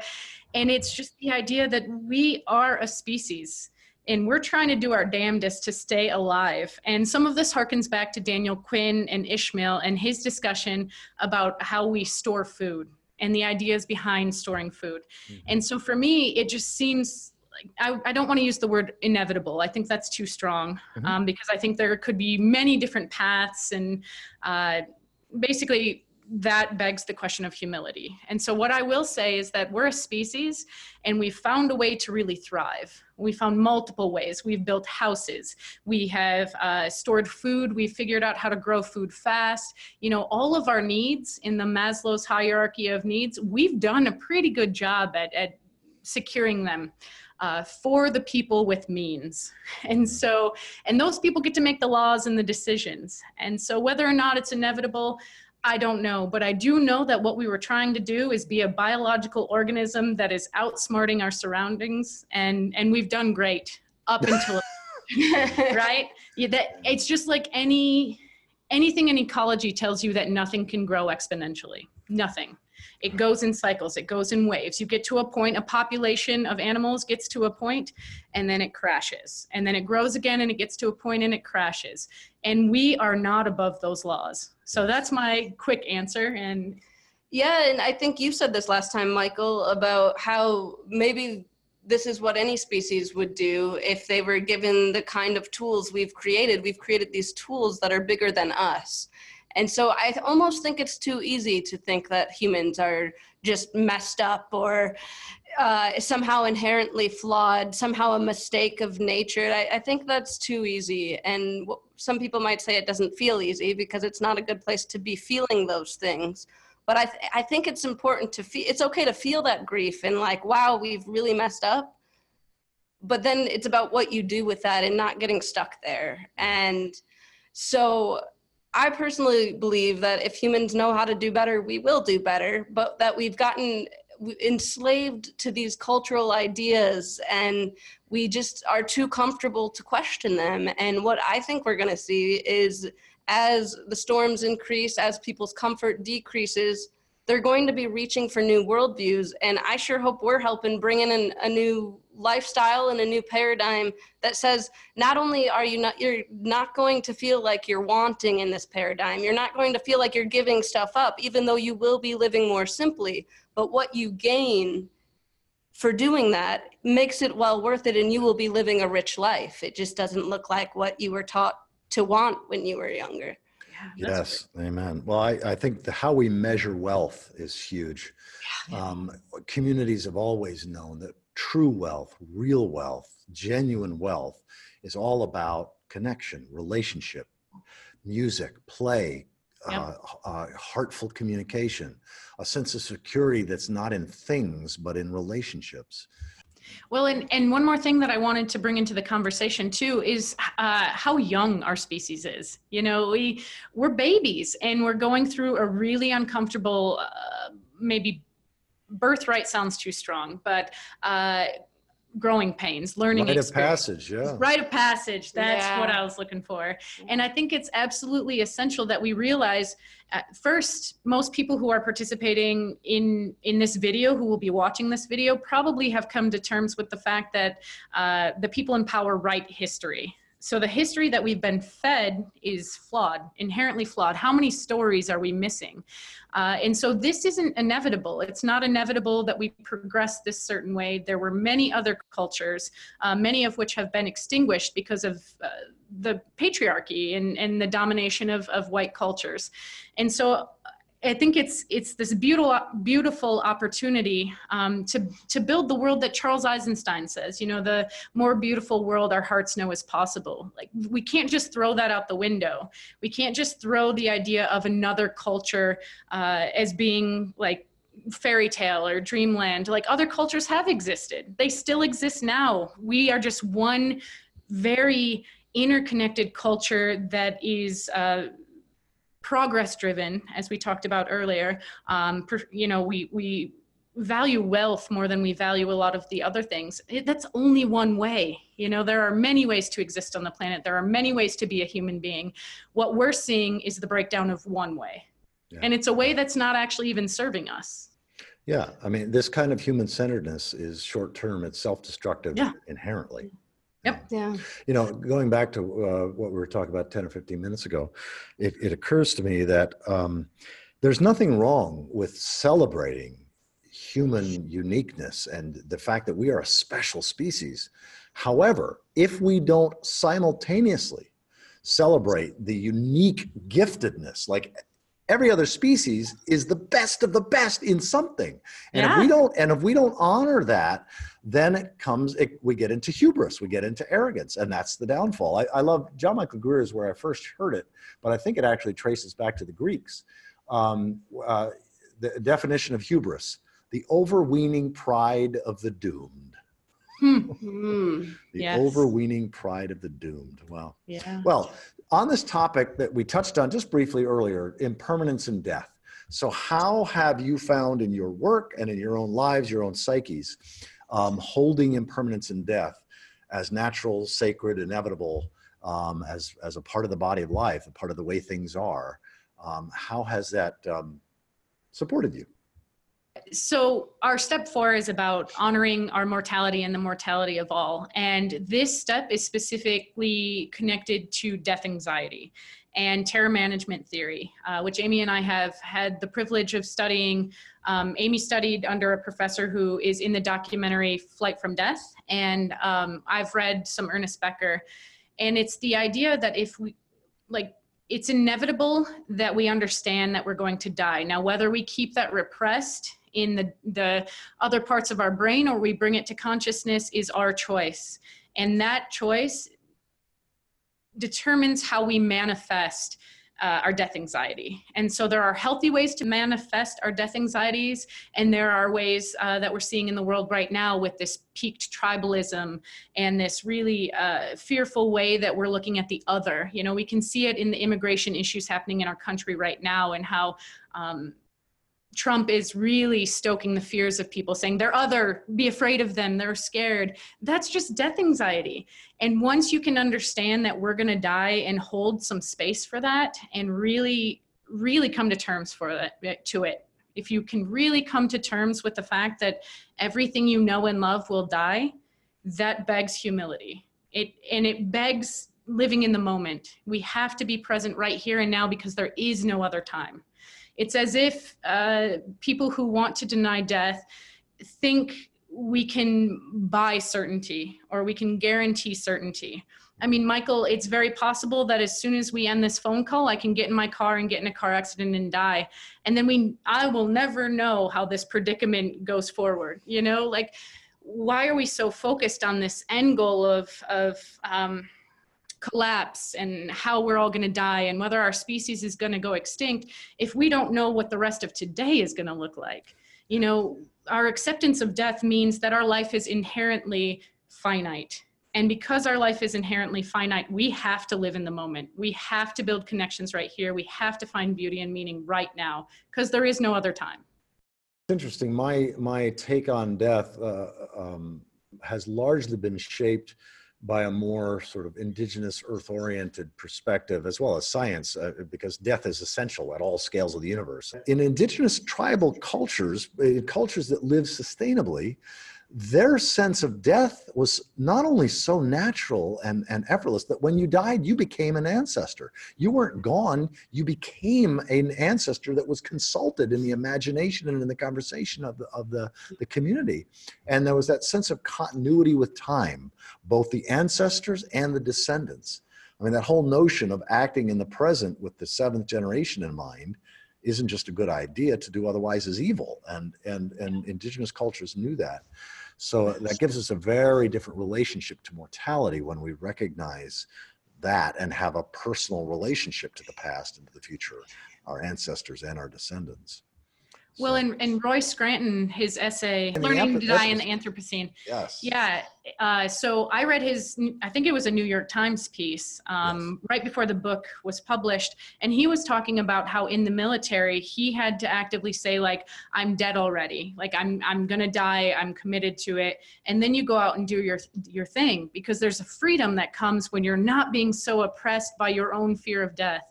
And it's just the idea that we are a species and we're trying to do our damnedest to stay alive. And some of this harkens back to Daniel Quinn and Ishmael and his discussion about how we store food and the ideas behind storing food. Mm-hmm. And so for me, it just seems like, I, I don't want to use the word inevitable. I think that's too strong, mm-hmm. um, because I think there could be many different paths, and uh, basically that begs the question of humility. And so what I will say is that we're a species and we've found a way to really thrive. We found multiple ways. We've built houses. We have uh, stored food. We figured out how to grow food fast. You know, all of our needs in the Maslow's hierarchy of needs, we've done a pretty good job at, at securing them uh, for the people with means. And so, and those people get to make the laws and the decisions. And so whether or not it's inevitable, I don't know, but I do know that what we were trying to do is be a biological organism that is outsmarting our surroundings, and, and we've done great up until, right? Yeah, that, it's just like any, anything in ecology tells you that nothing can grow exponentially, nothing. It goes in cycles, it goes in waves. You get to a point, a population of animals gets to a point, and then it crashes. And then it grows again, and it gets to a point, and it crashes. And we are not above those laws. So that's my quick answer. And yeah, and I think you said this last time, Michael, about how maybe this is what any species would do if they were given the kind of tools we've created. We've created these tools that are bigger than us. And so I almost think it's too easy to think that humans are just messed up or uh, somehow inherently flawed, somehow a mistake of nature. I, I think that's too easy. And some people might say it doesn't feel easy because it's not a good place to be feeling those things. But I, th I think it's important to feel, it's okay to feel that grief and like, wow, we've really messed up. But then it's about what you do with that and not getting stuck there. And so I personally believe that if humans know how to do better, we will do better, but that we've gotten enslaved to these cultural ideas and we just are too comfortable to question them. And what I think we're gonna see is as the storms increase, as people's comfort decreases, they're going to be reaching for new worldviews. And I sure hope we're helping bring in an, a new lifestyle and a new paradigm that says, not only are you not, you're not going to feel like you're wanting in this paradigm, you're not going to feel like you're giving stuff up, even though you will be living more simply, but what you gain for doing that makes it well worth it, and you will be living a rich life. It just doesn't look like what you were taught to want when you were younger. Yes, amen. Well, I, I think the, how we measure wealth is huge. Yeah, yeah. Um, communities have always known that true wealth, real wealth, genuine wealth is all about connection, relationship, music, play, yeah. uh, uh, heartful communication, a sense of security that's not in things, but in relationships. Well, and, and one more thing that I wanted to bring into the conversation too is uh, how young our species is. You know, we, we're babies and we're going through a really uncomfortable, uh, maybe birthright sounds too strong, but uh, growing pains, learning experience. Rite of passage, yeah. Rite of passage, that's yeah. what I was looking for. And I think it's absolutely essential that we realize at first, most people who are participating in, in this video, who will be watching this video, probably have come to terms with the fact that uh, the people in power write history. So the history that we've been fed is flawed, inherently flawed. How many stories are we missing? Uh, and so this isn't inevitable. It's not inevitable that we progress this certain way. There were many other cultures, uh, many of which have been extinguished because of uh, the patriarchy and, and the domination of, of white cultures. And so I think it's it's this beautiful beautiful opportunity um, to to build the world that Charles Eisenstein says, you know, the more beautiful world our hearts know is possible. Like, we can't just throw that out the window. We can't just throw the idea of another culture uh, as being like fairy tale or dreamland. Like, other cultures have existed. They still exist now. We are just one very interconnected culture that is uh, progress driven, as we talked about earlier. Um, per, you know, we, we value wealth more than we value a lot of the other things. It, that's only one way. You know, there are many ways to exist on the planet. There are many ways to be a human being. What we're seeing is the breakdown of one way. Yeah. And it's a way that's not actually even serving us. Yeah. I mean, this kind of human-centeredness is short-term. It's self-destructive yeah. inherently. Yep. Yeah. You know, going back to uh, what we were talking about ten or fifteen minutes ago, it, it occurs to me that um, there's nothing wrong with celebrating human uniqueness and the fact that we are a special species. However, if we don't simultaneously celebrate the unique giftedness, like every other species is the best of the best in something. And yeah. if we don't, and if we don't honor that, then it comes, it, we get into hubris, we get into arrogance, and that's the downfall. I, I love, John Michael Greer is where I first heard it, but I think it actually traces back to the Greeks. Um, uh, the definition of hubris, the overweening pride of the doomed. Mm-hmm. the yes. overweening pride of the doomed. Wow. Yeah. Well, on this topic that we touched on just briefly earlier, impermanence and death. So how have you found in your work and in your own lives, your own psyches, um, holding impermanence and death as natural, sacred, inevitable, um, as, as a part of the body of life, a part of the way things are? Um, how has that um, supported you? So our step four is about honoring our mortality and the mortality of all. And this step is specifically connected to death anxiety and terror management theory, uh, which Aimee and I have had the privilege of studying. Um, Aimee studied under a professor who is in the documentary Flight from Death. And um, I've read some Ernest Becker. And it's the idea that if we, like, it's inevitable that we understand that we're going to die. Now, whether we keep that repressed in the, the other parts of our brain or we bring it to consciousness is our choice. And that choice determines how we manifest uh, our death anxiety. And so there are healthy ways to manifest our death anxieties. And there are ways uh, that we're seeing in the world right now with this peaked tribalism and this really uh, fearful way that we're looking at the other. You know, we can see it in the immigration issues happening in our country right now and how, um, Trump is really stoking the fears of people, saying they're other, be afraid of them, they're scared. That's just death anxiety. And once you can understand that we're going to die and hold some space for that and really, really come to terms for that, to it. If you can really come to terms with the fact that everything you know and love will die, that begs humility. It, and it begs living in the moment. We have to be present right here and now because there is no other time. It's as if uh, people who want to deny death think we can buy certainty or we can guarantee certainty. I mean, Michael, it's very possible that as soon as we end this phone call, I can get in my car and get in a car accident and die. And then we, I will never know how this predicament goes forward. You know, like, why are we so focused on this end goal of, of, um, collapse and how we're all going to die and whether our species is going to go extinct if we don't know what the rest of today is going to look like? You know, our acceptance of death means that our life is inherently finite. And because our life is inherently finite, we have to live in the moment. We have to build connections right here. We have to find beauty and meaning right now because there is no other time. It's interesting. My, my take on death uh, um, has largely been shaped by a more sort of indigenous earth-oriented perspective, as well as science, uh, because death is essential at all scales of the universe. In indigenous tribal cultures, in cultures that live sustainably, their sense of death was not only so natural and, and effortless that when you died, you became an ancestor. You weren't gone, you became an ancestor that was consulted in the imagination and in the conversation of the, of the, the community. And there was that sense of continuity with time, both the ancestors and the descendants. I mean, that whole notion of acting in the present with the seventh generation in mind isn't just a good idea. To do otherwise is evil. And, and, and indigenous cultures knew that. So that gives us a very different relationship to mortality when we recognize that and have a personal relationship to the past and to the future, our ancestors and our descendants. Well, and, and Roy Scranton, his essay, Learning to Die in the Anthropocene. Yes. Yeah. Uh, so I read his, I think it was a New York Times piece um, yes. right before the book was published. And he was talking about how in the military, he had to actively say, like, I'm dead already. Like, I'm I'm going to die. I'm committed to it. And then you go out and do your your thing, because there's a freedom that comes when you're not being so oppressed by your own fear of death.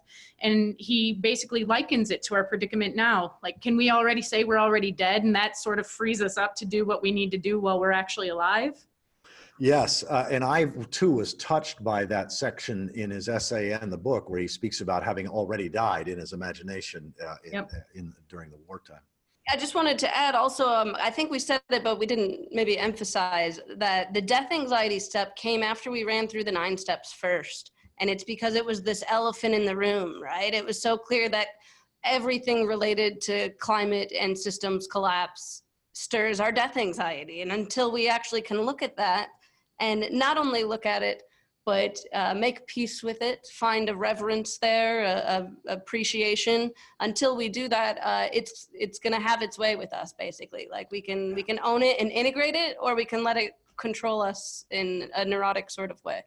And he basically likens it to our predicament now. Like, can we already say we're already dead? And that sort of frees us up to do what we need to do while we're actually alive. Yes. Uh, and I, too, was touched by that section in his essay and the book where he speaks about having already died in his imagination uh, in, yep. uh, in, during the wartime. I just wanted to add also, um, I think we said it, but we didn't maybe emphasize that the death anxiety step came after we ran through the nine steps first. And it's because it was this elephant in the room, right? It was so clear that everything related to climate and systems collapse stirs our death anxiety. And until we actually can look at that, and not only look at it, but uh, make peace with it, find a reverence there, a, a appreciation. Until we do that, uh, it's it's gonna have its way with us, basically. Like we can we can own it and integrate it, or we can let it control us in a neurotic sort of way.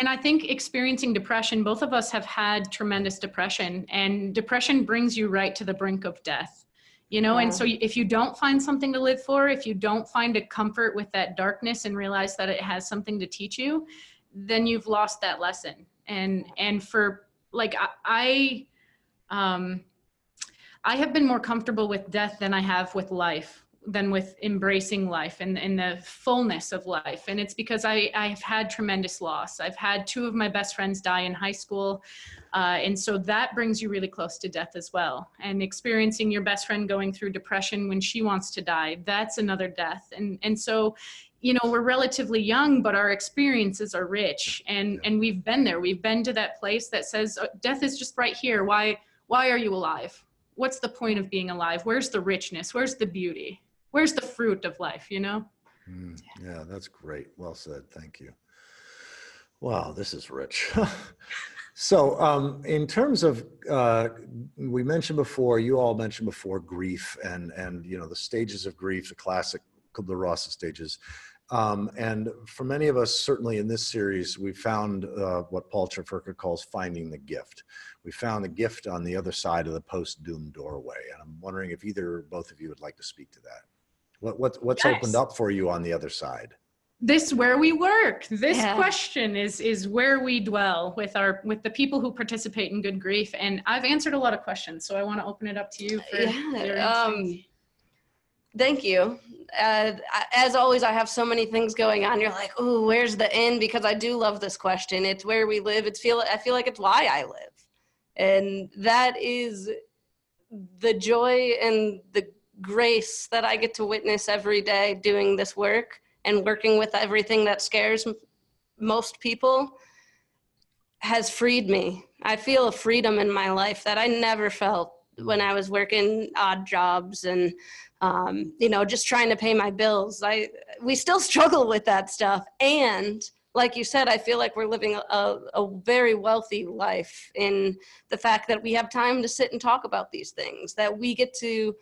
And I think experiencing depression, both of us have had tremendous depression, and depression brings you right to the brink of death, you know? Yeah. And so if you don't find something to live for, if you don't find a comfort with that darkness and realize that it has something to teach you, then you've lost that lesson. And, and for like, I, I, um, I have been more comfortable with death than I have with life. than with embracing life and, and the fullness of life. And it's because I, I've had tremendous loss. I've had two of my best friends die in high school. Uh, and so that brings you really close to death as well. And experiencing your best friend going through depression when she wants to die, that's another death. And, and so, you know, we're relatively young, but our experiences are rich. And, and we've been there. We've been to that place that says, oh, death is just right here. Why, why are you alive? What's the point of being alive? Where's the richness? Where's the beauty? Where's the fruit of life, you know? Mm, yeah, that's great. Well said. Thank you. Wow, this is rich. So um, in terms of, uh, we mentioned before, you all mentioned before grief and, and you know, the stages of grief, the classic Kubler-Ross stages. Um, and for many of us, certainly in this series, we found uh, what Paul Traferka calls finding the gift. We found the gift on the other side of the post-doom doorway. And I'm wondering if either or both of you would like to speak to that. What, what, what's yes. opened up for you on the other side? This where we work. This yeah. question is is where we dwell with our with the people who participate in Good Grief. And I've answered a lot of questions, so I want to open it up to you. For yeah. your um, thank you. Uh, as always, I have so many things going on. You're like, oh, where's the end? Because I do love this question. It's where we live. It's feel. I feel like it's why I live, and that is the joy and the grace that I get to witness every day doing this work and working with everything that scares m- most people has freed me. I feel a freedom in my life that I never felt when I was working odd jobs and, um, you know, just trying to pay my bills. I, we still struggle with that stuff. And like you said, I feel like we're living a, a, a very wealthy life in the fact that we have time to sit and talk about these things, that we get to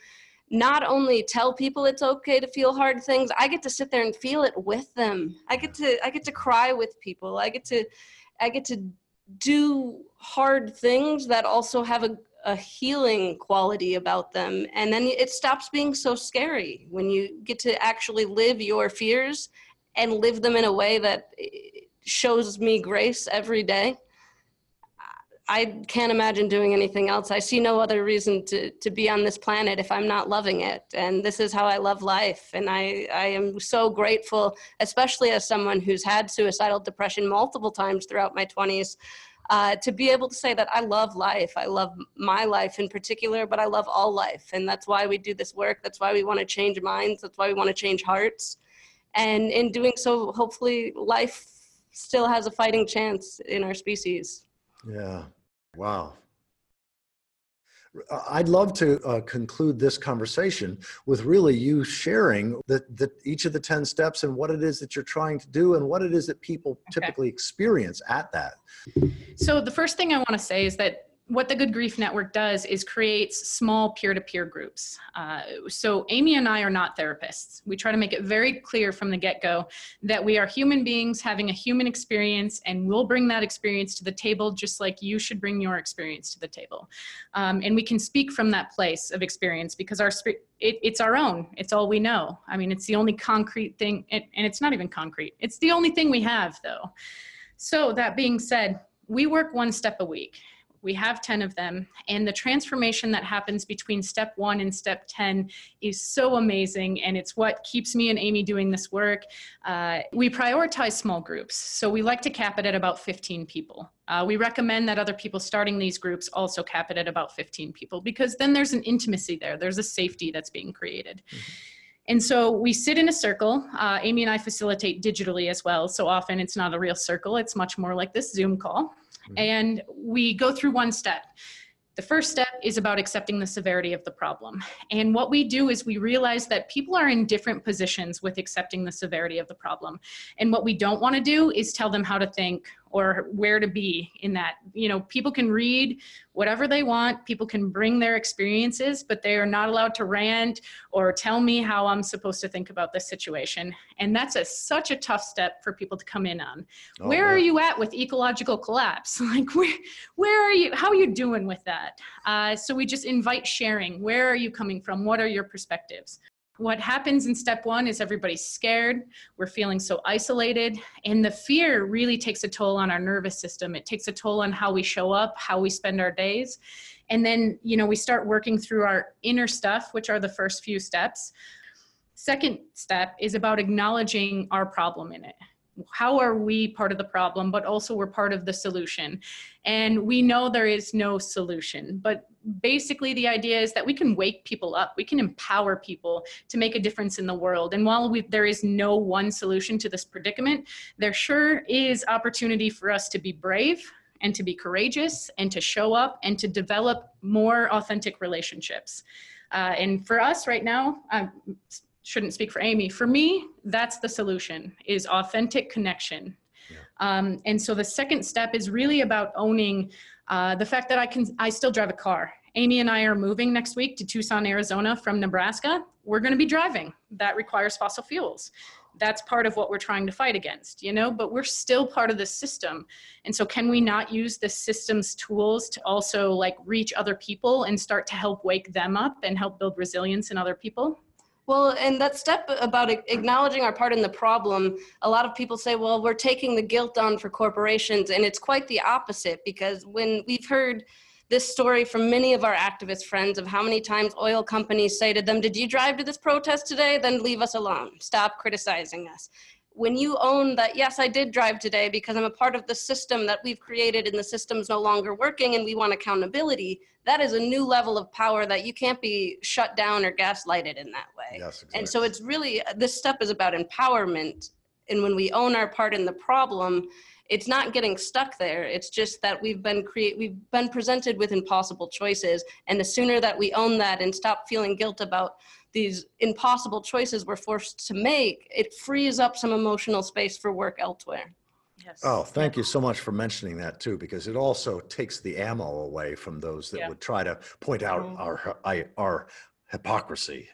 not only tell people it's okay to feel hard things, I get to sit there and feel it with them. I get to I get to cry with people. I get to I get to do hard things that also have a, a healing quality about them. And then it stops being so scary when you get to actually live your fears and live them in a way that shows me grace every day. I can't imagine doing anything else. I see no other reason to, to be on this planet if I'm not loving it. And this is how I love life. And I, I am so grateful, especially as someone who's had suicidal depression multiple times throughout my twenties, uh, to be able to say that I love life. I love my life in particular, but I love all life. And that's why we do this work. That's why we want to change minds. That's why we want to change hearts. And in doing so, hopefully life still has a fighting chance in our species. Yeah. Wow. I'd love to uh, conclude this conversation with really you sharing the, the, each of the ten steps and what it is that you're trying to do and what it is that people okay. typically experience at that. So the first thing I want to say is that what the Good Grief Network does is creates small peer-to-peer groups. Uh, so Aimee and I are not therapists. We try to make it very clear from the get-go that we are human beings having a human experience, and we'll bring that experience to the table just like you should bring your experience to the table. Um, and we can speak from that place of experience because our it, it's our own. It's all we know. I mean, it's the only concrete thing, and, and it's not even concrete. It's the only thing we have, though. So that being said, we work one step a week. We have ten of them, and the transformation that happens between step one and step ten is so amazing, and it's what keeps me and Aimee doing this work. Uh, we prioritize small groups, so we like to cap it at about fifteen people. Uh, we recommend that other people starting these groups also cap it at about fifteen people, because then there's an intimacy there. There's a safety that's being created. Mm-hmm. And so we sit in a circle. Uh, Aimee and I facilitate digitally as well, so often it's not a real circle. It's much more like this Zoom call. And we go through one step. The first step is about accepting the severity of the problem. And what we do is we realize that people are in different positions with accepting the severity of the problem. And what we don't want to do is tell them how to think or where to be in that. You know, people can read whatever they want. People can bring their experiences, but they are not allowed to rant or tell me how I'm supposed to think about this situation. And that's a, such a tough step for people to come in on. Oh, where yeah. are you at with ecological collapse? Like, where, where are you? How are you doing with that? Uh, so we just invite sharing. Where are you coming from? What are your perspectives? What happens in step one is everybody's scared. We're feeling so isolated. And the fear really takes a toll on our nervous system. It takes a toll on how we show up, how we spend our days. And then, you know, we start working through our inner stuff, which are the first few steps. Second step is about acknowledging our problem in it. How are we part of the problem, but also we're part of the solution? And we know there is no solution, but basically the idea is that we can wake people up. We can empower people to make a difference in the world. And while we, there is no one solution to this predicament, there sure is opportunity for us to be brave and to be courageous and to show up and to develop more authentic relationships. Uh, and for us right now, um, shouldn't speak for Aimee. For me, that's the solution, is authentic connection. Yeah. Um, and so the second step is really about owning uh, the fact that I can, I still drive a car. Aimee and I are moving next week to Tucson, Arizona from Nebraska. We're gonna be driving. That requires fossil fuels. That's part of what we're trying to fight against, you know, but we're still part of the system. And so can we not use the system's tools to also like reach other people and start to help wake them up and help build resilience in other people? Well, and that step about acknowledging our part in the problem, a lot of people say, well, we're taking the guilt on for corporations, and it's quite the opposite, because when we've heard this story from many of our activist friends of how many times oil companies say to them, did you drive to this protest today? Then leave us alone. Stop criticizing us. When you own that, yes, I did drive today because I'm a part of the system that we've created and the system's no longer working and we want accountability, that is a new level of power that you can't be shut down or gaslighted in that way. Yes, exactly. And so it's really, this step is about empowerment. And when we own our part in the problem, it's not getting stuck there. It's just that we've been create, we've been presented with impossible choices. And the sooner that we own that and stop feeling guilt about these impossible choices we're forced to make, it frees up some emotional space for work elsewhere. Yes. Oh, thank you so much for mentioning that too, because it also takes the ammo away from those that yeah. would try to point out mm-hmm. our, our hypocrisy.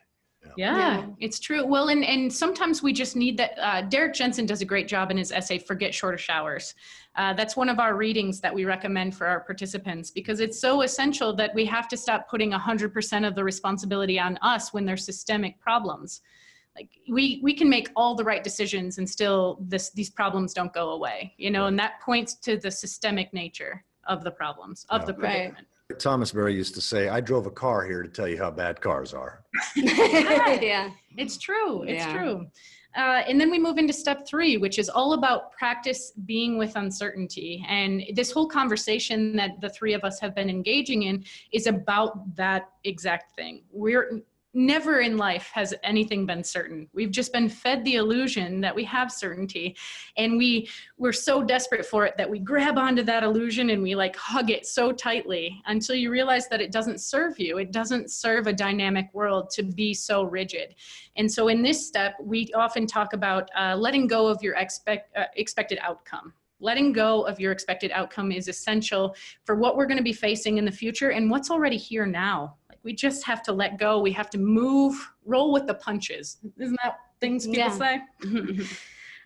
Yeah, yeah, it's true. Well, and, and sometimes we just need that. Uh, Derek Jensen does a great job in his essay, Forget Shorter Showers. Uh, that's one of our readings that we recommend for our participants, because it's so essential that we have to stop putting one hundred percent of the responsibility on us when there's systemic problems. Like we, we can make all the right decisions and still this, these problems don't go away, you know, right. and that points to the systemic nature of the problems, of yeah. the predicament. Right. Thomas Berry used to say, I drove a car here to tell you how bad cars are. Yeah, it's true. It's yeah. true. Uh, and then we move into step three, which is all about practice being with uncertainty. And this whole conversation that the three of us have been engaging in is about that exact thing. We're never in life has anything been certain. We've just been fed the illusion that we have certainty. And we, we're so desperate for it that we grab onto that illusion and we like hug it so tightly until you realize that it doesn't serve you. It doesn't serve a dynamic world to be so rigid. And so in this step, we often talk about uh, letting go of your expect, uh, expected outcome. Letting go of your expected outcome is essential for what we're going to be facing in the future and what's already here now. Like, we just have to let go. We have to move, roll with the punches. Isn't that things people yeah. say?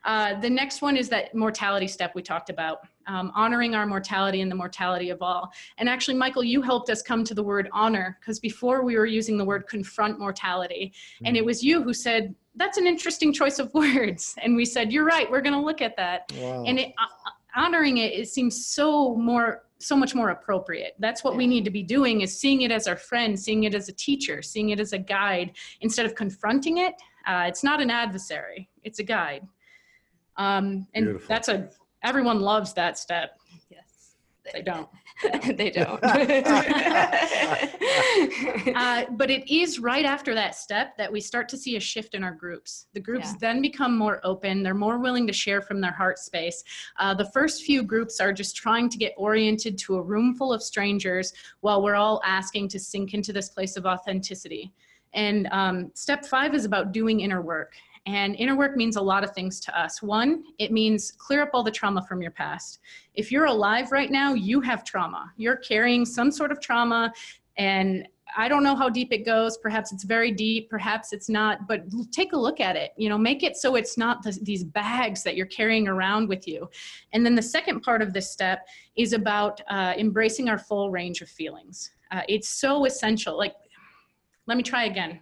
Uh, the next one is that mortality step we talked about, um, honoring our mortality and the mortality of all. And actually, Michael, you helped us come to the word honor, because before we were using the word confront mortality. Mm-hmm. And it was you who said, that's an interesting choice of words. And we said, you're right, we're going to look at that. Wow. And it, uh, honoring it, it seems so more, so much more appropriate. That's what yeah. we need to be doing, is seeing it as our friend, seeing it as a teacher, seeing it as a guide, instead of confronting it. Uh, it's not an adversary, it's a guide. Um, and Beautiful. that's a, everyone loves that step. Yes. They don't. They don't. uh, but it is right after that step that we start to see a shift in our groups. The groups yeah. then become more open. They're more willing to share from their heart space. Uh, the first few groups are just trying to get oriented to a room full of strangers while we're all asking to sink into this place of authenticity. And um, step five is about doing inner work. And inner work means a lot of things to us. One, it means clear up all the trauma from your past. If you're alive right now, you have trauma. You're carrying some sort of trauma, and I don't know how deep it goes. Perhaps it's very deep, perhaps it's not, but take a look at it. You know, make it so it's not th- these bags that you're carrying around with you. And then the second part of this step is about uh, embracing our full range of feelings. Uh, it's so essential. Like, let me try again.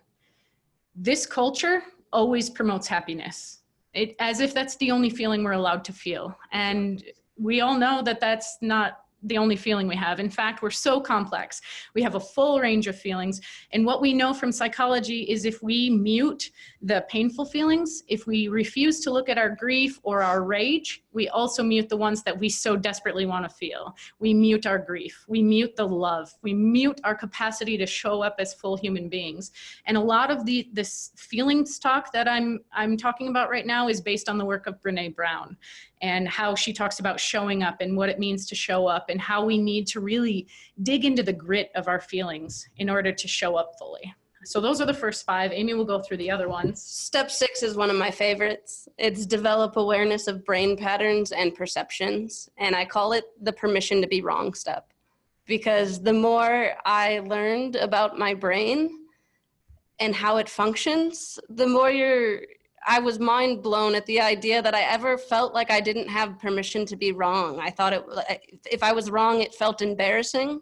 This culture always promotes happiness, it, as if that's the only feeling we're allowed to feel. And we all know that that's not the only feeling we have. In fact, we're so complex. We have a full range of feelings. And what we know from psychology is if we mute the painful feelings, if we refuse to look at our grief or our rage, we also mute the ones that we so desperately want to feel. We mute our grief. We mute the love. We mute our capacity to show up as full human beings. And a lot of the this feelings talk that I'm, I'm talking about right now is based on the work of Brene Brown, and how she talks about showing up and what it means to show up, and how we need to really dig into the grit of our feelings in order to show up fully. So those are the first five. Aimee will go through the other ones. Step six is one of my favorites. It's develop awareness of brain patterns and perceptions. And I call it the permission to be wrong step, because the more I learned about my brain and how it functions, the more you're I was mind blown at the idea that I ever felt like I didn't have permission to be wrong. I thought it, if I was wrong, it felt embarrassing.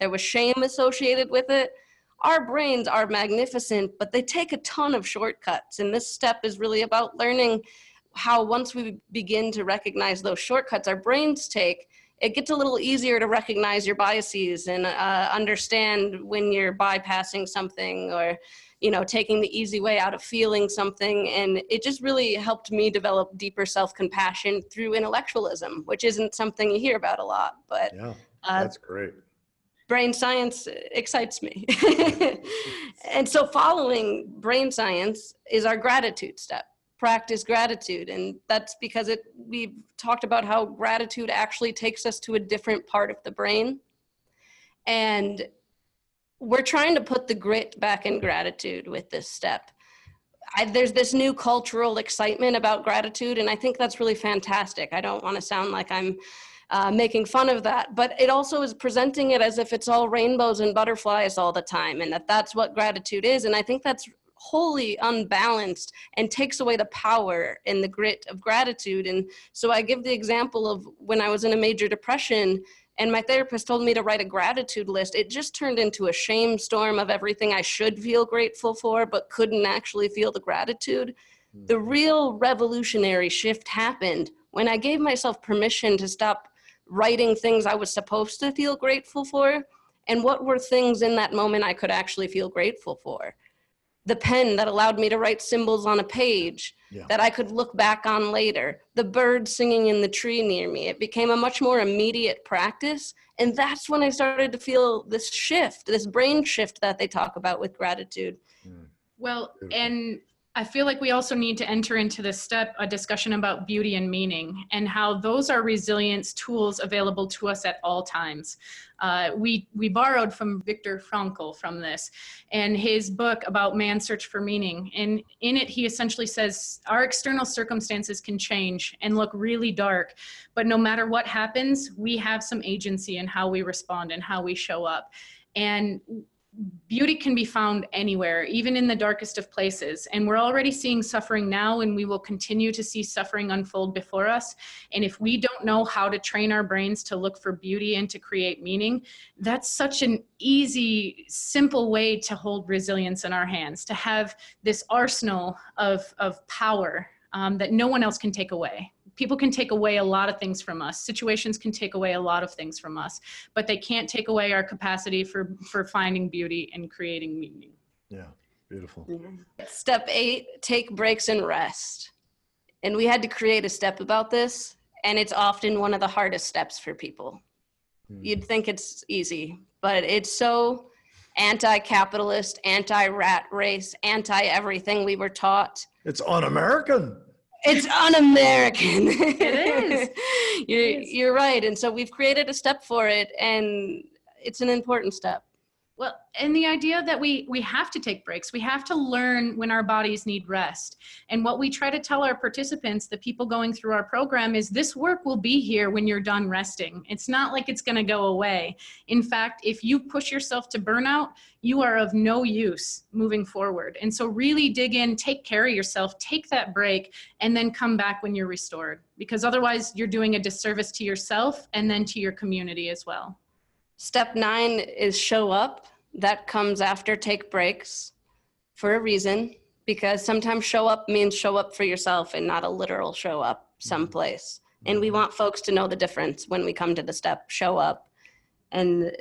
There was shame associated with it. Our brains are magnificent, but they take a ton of shortcuts. And this step is really about learning how, once we begin to recognize those shortcuts our brains take, it gets a little easier to recognize your biases and uh, understand when you're bypassing something, or, you know, taking the easy way out of feeling something. And it just really helped me develop deeper self-compassion through intellectualism, which isn't something you hear about a lot, but yeah, that's uh, great. Brain science excites me. And so following brain science is our gratitude step. Practice gratitude. And that's because it, we've talked about how gratitude actually takes us to a different part of the brain. And we're trying to put the grit back in gratitude with this step. I, there's this new cultural excitement about gratitude, and I think that's really fantastic. I don't want to sound like I'm uh, making fun of that, but it also is presenting it as if it's all rainbows and butterflies all the time, and that that's what gratitude is. And I think that's wholly unbalanced and takes away the power and the grit of gratitude. And so I give the example of when I was in a major depression and my therapist told me to write a gratitude list. It just turned into a shame storm of everything I should feel grateful for, but couldn't actually feel the gratitude. Mm. The real revolutionary shift happened when I gave myself permission to stop writing things I was supposed to feel grateful for, and what were things in that moment I could actually feel grateful for. The pen that allowed me to write symbols on a page yeah. that I could look back on later, the bird singing in the tree near me. It became a much more immediate practice. And that's when I started to feel this shift, this brain shift that they talk about with gratitude. Mm. Well, and I feel like we also need to enter into this step a discussion about beauty and meaning and how those are resilience tools available to us at all times. Uh, we, we borrowed from Viktor Frankl from this and his book about Man's Search for Meaning. And in it, he essentially says our external circumstances can change and look really dark, but no matter what happens, we have some agency in how we respond and how we show up. And beauty can be found anywhere, even in the darkest of places. And we're already seeing suffering now, and we will continue to see suffering unfold before us. And if we don't know how to train our brains to look for beauty and to create meaning, that's such an easy, simple way to hold resilience in our hands, to have this arsenal of, of power um, that no one else can take away. People can take away a lot of things from us. Situations can take away a lot of things from us, but they can't take away our capacity for, for finding beauty and creating meaning. Yeah, beautiful. Yeah. Step eight, take breaks and rest. And we had to create a step about this, and it's often one of the hardest steps for people. Hmm. You'd think it's easy, but it's so anti-capitalist, anti-rat race, anti-everything we were taught. It's un-American. It's un-American. It is. you're, it is. You're right. And so we've created a step for it, and it's an important step. Well, and the idea that we, we have to take breaks. We have to learn when our bodies need rest. And what we try to tell our participants, the people going through our program, is this work will be here when you're done resting. It's not like it's going to go away. In fact, if you push yourself to burnout, you are of no use moving forward. And so really dig in, take care of yourself, take that break, and then come back when you're restored. Because otherwise, you're doing a disservice to yourself and then to your community as well. Step nine is show up. That comes after take breaks for a reason, because sometimes show up means show up for yourself and not a literal show up someplace. And we want folks to know the difference when we come to the step show up. And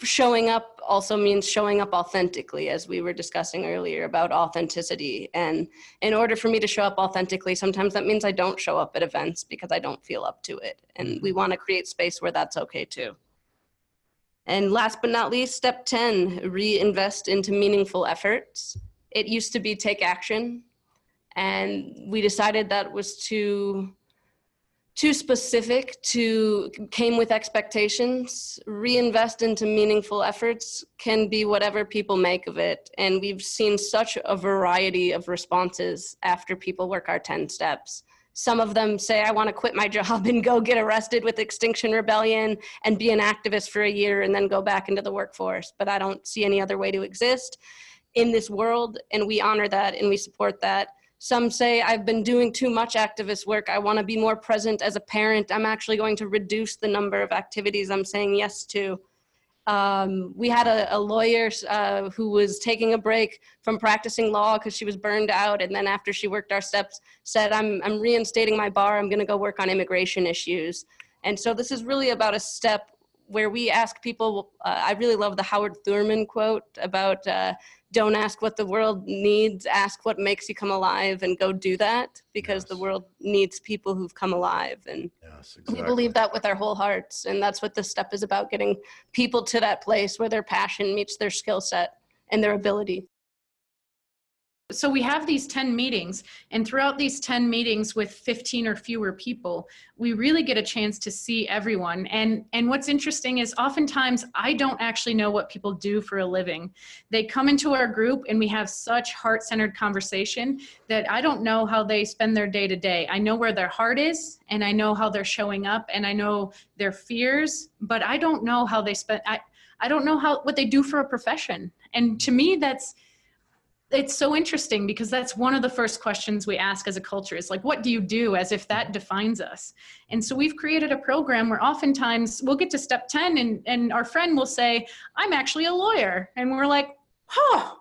showing up also means showing up authentically, as we were discussing earlier about authenticity. And in order for me to show up authentically, sometimes that means I don't show up at events because I don't feel up to it. And we want to create space where that's okay too. And last but not least, step ten, reinvest into meaningful efforts. It used to be take action. And we decided that was too too specific, too, came with expectations. Reinvest into meaningful efforts can be whatever people make of it. And we've seen such a variety of responses after people work our ten steps. Some of them say, I want to quit my job and go get arrested with Extinction Rebellion and be an activist for a year and then go back into the workforce. But I don't see any other way to exist in this world. And we honor that and we support that. Some say, I've been doing too much activist work. I want to be more present as a parent. I'm actually going to reduce the number of activities I'm saying yes to. Um, we had a, a lawyer uh, who was taking a break from practicing law because she was burned out. And then after she worked our steps, said, I'm, I'm reinstating my bar. I'm going to go work on immigration issues. And so this is really about a step where we ask people, uh, I really love the Howard Thurman quote about uh, don't ask what the world needs, ask what makes you come alive, and go do that, because yes, the world needs people who've come alive. And yes, exactly. We believe that with our whole hearts. And that's what this step is about, getting people to that place where their passion meets their skill set and their ability. So we have these ten meetings, and throughout these ten meetings with fifteen or fewer people, we really get a chance to see everyone. And, and what's interesting is oftentimes I don't actually know what people do for a living. They come into our group and we have such heart-centered conversation that I don't know how they spend their day to day. I know where their heart is, and I know how they're showing up, and I know their fears, but I don't know how they spend, I, I don't know how, what they do for a profession. And to me, that's, it's so interesting, because that's one of the first questions we ask as a culture is like, what do you do, as if that defines us? And so we've created a program where oftentimes we'll get to step ten and, and our friend will say, I'm actually a lawyer. And we're like, oh,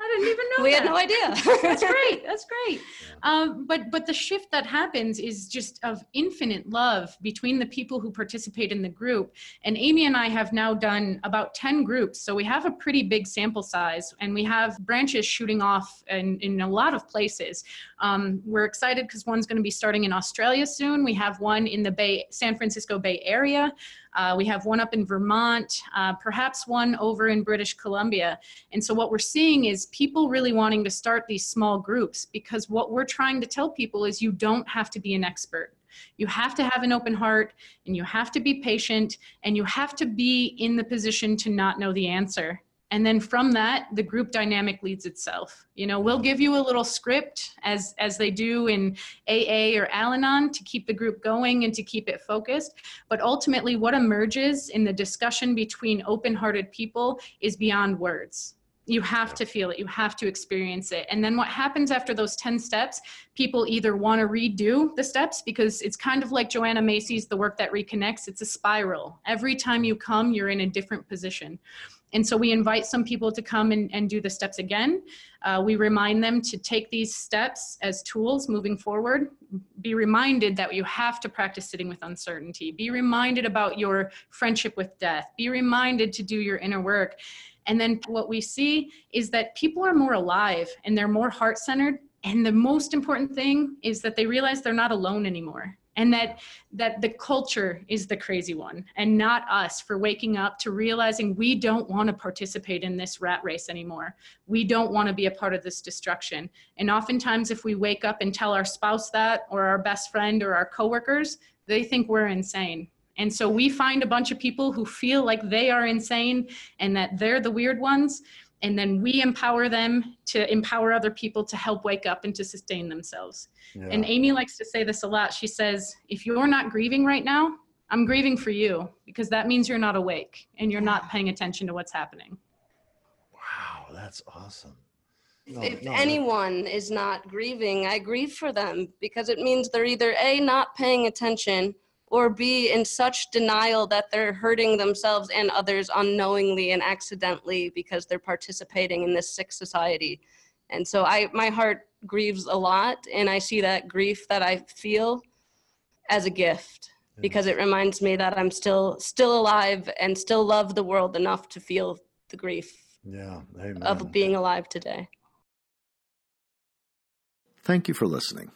I didn't even know. We that. had no idea. That's great. That's great. Um, but, but the shift that happens is just of infinite love between the people who participate in the group. And Aimee and I have now done about ten groups. So we have a pretty big sample size, and we have branches shooting off in, in a lot of places. Um, we're excited because one's going to be starting in Australia soon. We have one in the Bay, San Francisco Bay Area. Uh, we have one up in Vermont, uh, perhaps one over in British Columbia. And so what we're seeing is people really wanting to start these small groups, because what we're trying to tell people is you don't have to be an expert. You have to have an open heart, and you have to be patient, and you have to be in the position to not know the answer. And then from that, the group dynamic leads itself. You know, we'll give you a little script, as, as they do in A A or Al-Anon, to keep the group going and to keep it focused. But ultimately, what emerges in the discussion between open-hearted people is beyond words. You have to feel it, you have to experience it. And then what happens after those ten steps, people either want to redo the steps, because it's kind of like Joanna Macy's The Work That Reconnects. It's a spiral. Every time you come, you're in a different position. And so we invite some people to come and, and do the steps again. Uh, we remind them to take these steps as tools moving forward. Be reminded that you have to practice sitting with uncertainty. Be reminded about your friendship with death. Be reminded to do your inner work. And then what we see is that people are more alive and they're more heart-centered. And the most important thing is that they realize they're not alone anymore. And that, that the culture is the crazy one, and not us, for waking up to realizing we don't want to participate in this rat race anymore. We don't want to be a part of this destruction. And oftentimes if we wake up and tell our spouse that, or our best friend or our coworkers, they think we're insane. And so we find a bunch of people who feel like they are insane and that they're the weird ones. And then we empower them to empower other people to help wake up and to sustain themselves. Yeah. And Aimee likes to say this a lot. She says, if you're not grieving right now, I'm grieving for you, because that means you're not awake and you're not paying attention to what's happening. Wow, that's awesome. No, if no, anyone no. is not grieving, I grieve for them, because it means they're either A, not paying attention, or be in such denial that they're hurting themselves and others unknowingly and accidentally because they're participating in this sick society. And so I, my heart grieves a lot, and I see that grief that I feel as a gift, yeah. because it reminds me that I'm still still alive and still love the world enough to feel the grief yeah. Amen. Of being alive today. Thank you for listening.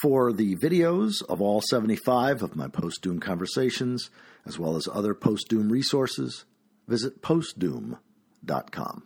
For the videos of all seventy-five of my Post-Doom conversations, as well as other Post-Doom resources, visit post doom dot com.